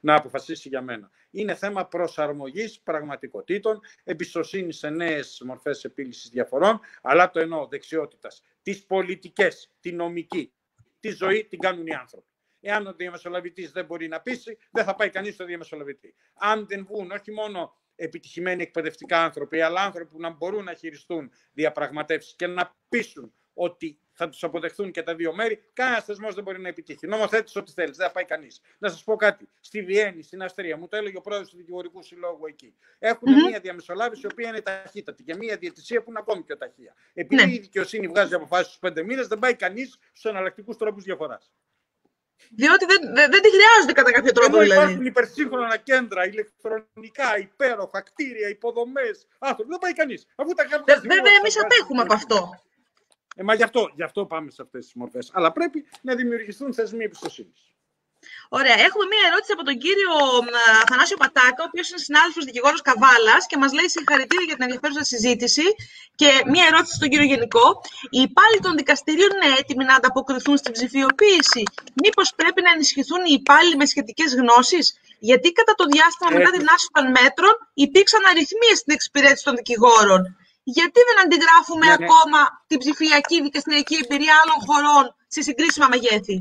να αποφασίσει για μένα. Είναι θέμα προσαρμογής πραγματικοτήτων, εμπιστοσύνη σε νέες μορφές επίλυσης διαφορών, αλλά το εννοώ δεξιότητας. Τις πολιτικές, τη νομική, τη ζωή την κάνουν οι άνθρωποι. Εάν ο διαμεσολαβητής δεν μπορεί να πείσει, δεν θα πάει κανείς στο διαμεσολαβητή. Αν δεν βγουν, όχι μόνο επιτυχημένοι εκπαιδευτικά άνθρωποι, αλλά άνθρωποι που να μπορούν να χειριστούν διαπραγματεύσεις και να πείσουν ότι θα τους αποδεχθούν και τα δύο μέρη, κανένας θεσμός δεν μπορεί να επιτύχει. Νομοθέτης ό,τι θέλεις, δεν θα πάει κανείς. Να σας πω κάτι. Στη Βιέννη, στην Αυστρία, μου το έλεγε ο πρόεδρος του Δικηγορικού Συλλόγου εκεί. Έχουν μια διαμεσολάβηση η οποία είναι ταχύτατη και μια διαιτησία που είναι ακόμη πιο ταχεία. Επειδή η δικαιοσύνη βγάζει αποφάσεις στους 5 μήνες, δεν πάει κανείς στους εναλλακτικούς τρόπους διαφοράς. Διότι δεν τη χρειάζονται κατά κάποιο τρόπο. Δηλαδή. Υπάρχουν υπερσύγχρονα κέντρα, ηλεκτρονικά, υπέροχα, κτίρια, υποδομές, άνθρωποι. Δεν πάει κανείς. Βέβαια, εμείς απέχουμε από αυτό. Μα γι' αυτό πάμε σε αυτές τις μορφές. Αλλά πρέπει να δημιουργηθούν θεσμοί εμπιστοσύνης. Ωραία. Έχουμε μία ερώτηση από τον κύριο Αθανάσιο Πατάκα, ο οποίος είναι συνάδελφος δικηγόρος Καβάλας και μας λέει συγχαρητήρια για την ενδιαφέρουσα συζήτηση. Και μία ερώτηση στον κύριο Γενικό. Οι υπάλληλοι των δικαστηρίων είναι έτοιμοι να ανταποκριθούν στην ψηφιοποίηση. Μήπως πρέπει να ενισχυθούν οι υπάλληλοι με σχετικές γνώσεις, γιατί κατά το διάστημα μετά την άσκηση των μέτρων υπήρξαν αρρυθμίες στην εξυπηρέτηση των δικηγόρων. Γιατί δεν αντιγράφουμε ακόμα την ψηφιακή δικαστηριακή εμπειρία άλλων χωρών σε συγκρίσιμα μεγέθη.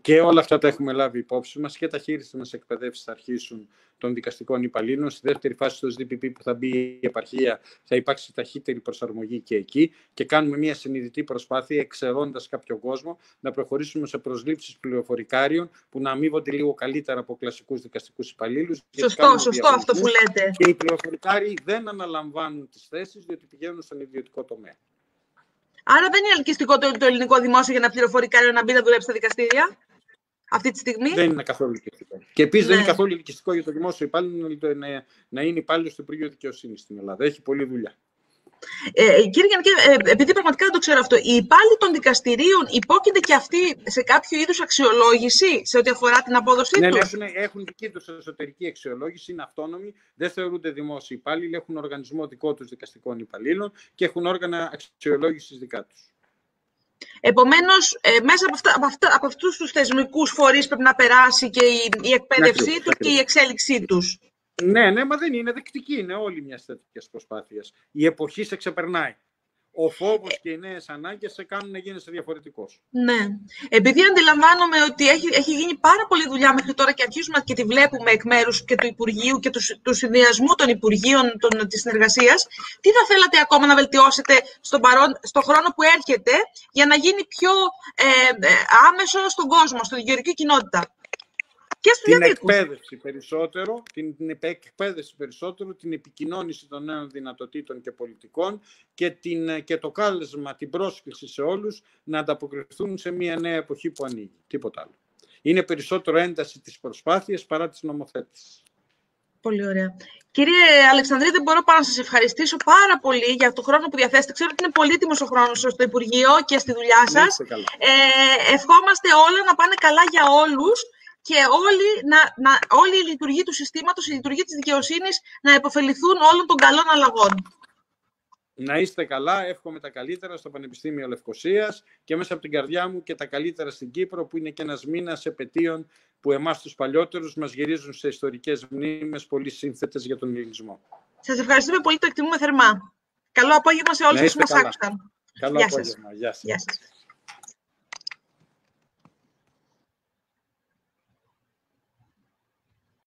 Και όλα αυτά τα έχουμε λάβει υπόψη μας και τα χείριστη μας εκπαιδεύσεις θα αρχίσουν των δικαστικών υπαλλήλων. Στη δεύτερη φάση του ΣΔΠΠ που θα μπει η επαρχία θα υπάρξει ταχύτερη προσαρμογή και εκεί και κάνουμε μια συνειδητή προσπάθεια εξαιρώντας κάποιον κόσμο να προχωρήσουμε σε προσλήψεις πληροφορικάριων που να αμείβονται λίγο καλύτερα από κλασικούς δικαστικούς υπαλλήλους. Σωστό αυτό που λέτε. Και οι πληροφορικάριοι δεν αναλαμβάνουν τις θέσεις διότι πηγαίνουν στον ιδιωτικό τομέα. Άρα δεν είναι ελκυστικό το ελληνικό δημόσιο για να πληροφορεί κανένα να μπει να δουλέψει στα δικαστήρια αυτή τη στιγμή. Δεν είναι καθόλου ελκυστικό. Και επίσης δεν είναι καθόλου ελκυστικό για το δημόσιο υπάλληλο να είναι υπάλληλο στο Υπουργείο Δικαιοσύνης στην Ελλάδα. Έχει πολλή δουλειά. Κύριε Γιαννικέ, επειδή πραγματικά δεν το ξέρω αυτό, οι υπάλληλοι των δικαστηρίων υπόκεινται και αυτοί σε κάποιο είδους αξιολόγηση σε ό,τι αφορά την απόδοσή τους. Ναι, έχουν δική τους εσωτερική αξιολόγηση, είναι αυτόνομοι, δεν θεωρούνται δημόσιοι υπάλληλοι, έχουν οργανισμό δικό τους δικαστικών υπαλλήλων και έχουν όργανα αξιολόγησης δικά τους. Επομένως, μέσα από αυτούς τους θεσμικούς φορείς πρέπει να περάσει και η εκπαίδευσή τους και η εξέλιξή τους. Ναι, μα δεν είναι δεκτική. Είναι όλοι μιας τέτοιας προσπάθειας. Η εποχή σε ξεπερνάει. ο φόβος και οι νέες ανάγκες σε κάνουν να γίνεσαι διαφορετικός. Ναι. Επειδή αντιλαμβάνομαι ότι έχει γίνει πάρα πολλή δουλειά μέχρι τώρα και αρχίζουμε και τη βλέπουμε εκ μέρους και του Υπουργείου και του συνδυασμού των Υπουργείων της συνεργασίας, τι θα θέλατε ακόμα να βελτιώσετε στον χρόνο που έρχεται για να γίνει πιο άμεσο στον κόσμο, στην γεωργική κοινότητα? Την εκπαίδευση περισσότερο, την επικοινώνηση των νέων δυνατοτήτων και πολιτικών και, το κάλεσμα, την πρόσκληση σε όλους να ανταποκριθούν σε μια νέα εποχή που ανοίγει. Τίποτα άλλο. Είναι περισσότερο ένταση της προσπάθειας παρά της νομοθέτησης. Πολύ ωραία. Κύριε Αλεξανδρή, δεν μπορώ παρά να σας ευχαριστήσω πάρα πολύ για τον χρόνο που διαθέσετε. Ξέρω ότι είναι πολύτιμος ο χρόνος στο Υπουργείο και στη δουλειά σας. Ευχόμαστε όλα να πάνε καλά για όλους. Και όλοι οι λειτουργοί του συστήματος, οι λειτουργοί της δικαιοσύνης να επωφεληθούν όλων των καλών αλλαγών. Να είστε καλά, εύχομαι τα καλύτερα στο Πανεπιστήμιο Λευκωσίας και μέσα από την καρδιά μου και τα καλύτερα στην Κύπρο, που είναι και ένας μήνας επετείων που εμάς τους παλιότερους μας γυρίζουν σε ιστορικές μνήμες πολύ σύνθετες για τον ελληνισμό. Σας ευχαριστούμε πολύ, το εκτιμούμε θερμά. Καλό απόγευμα σε όλους που μας άκουσαν. Καλό απόγευμα. Γεια σας.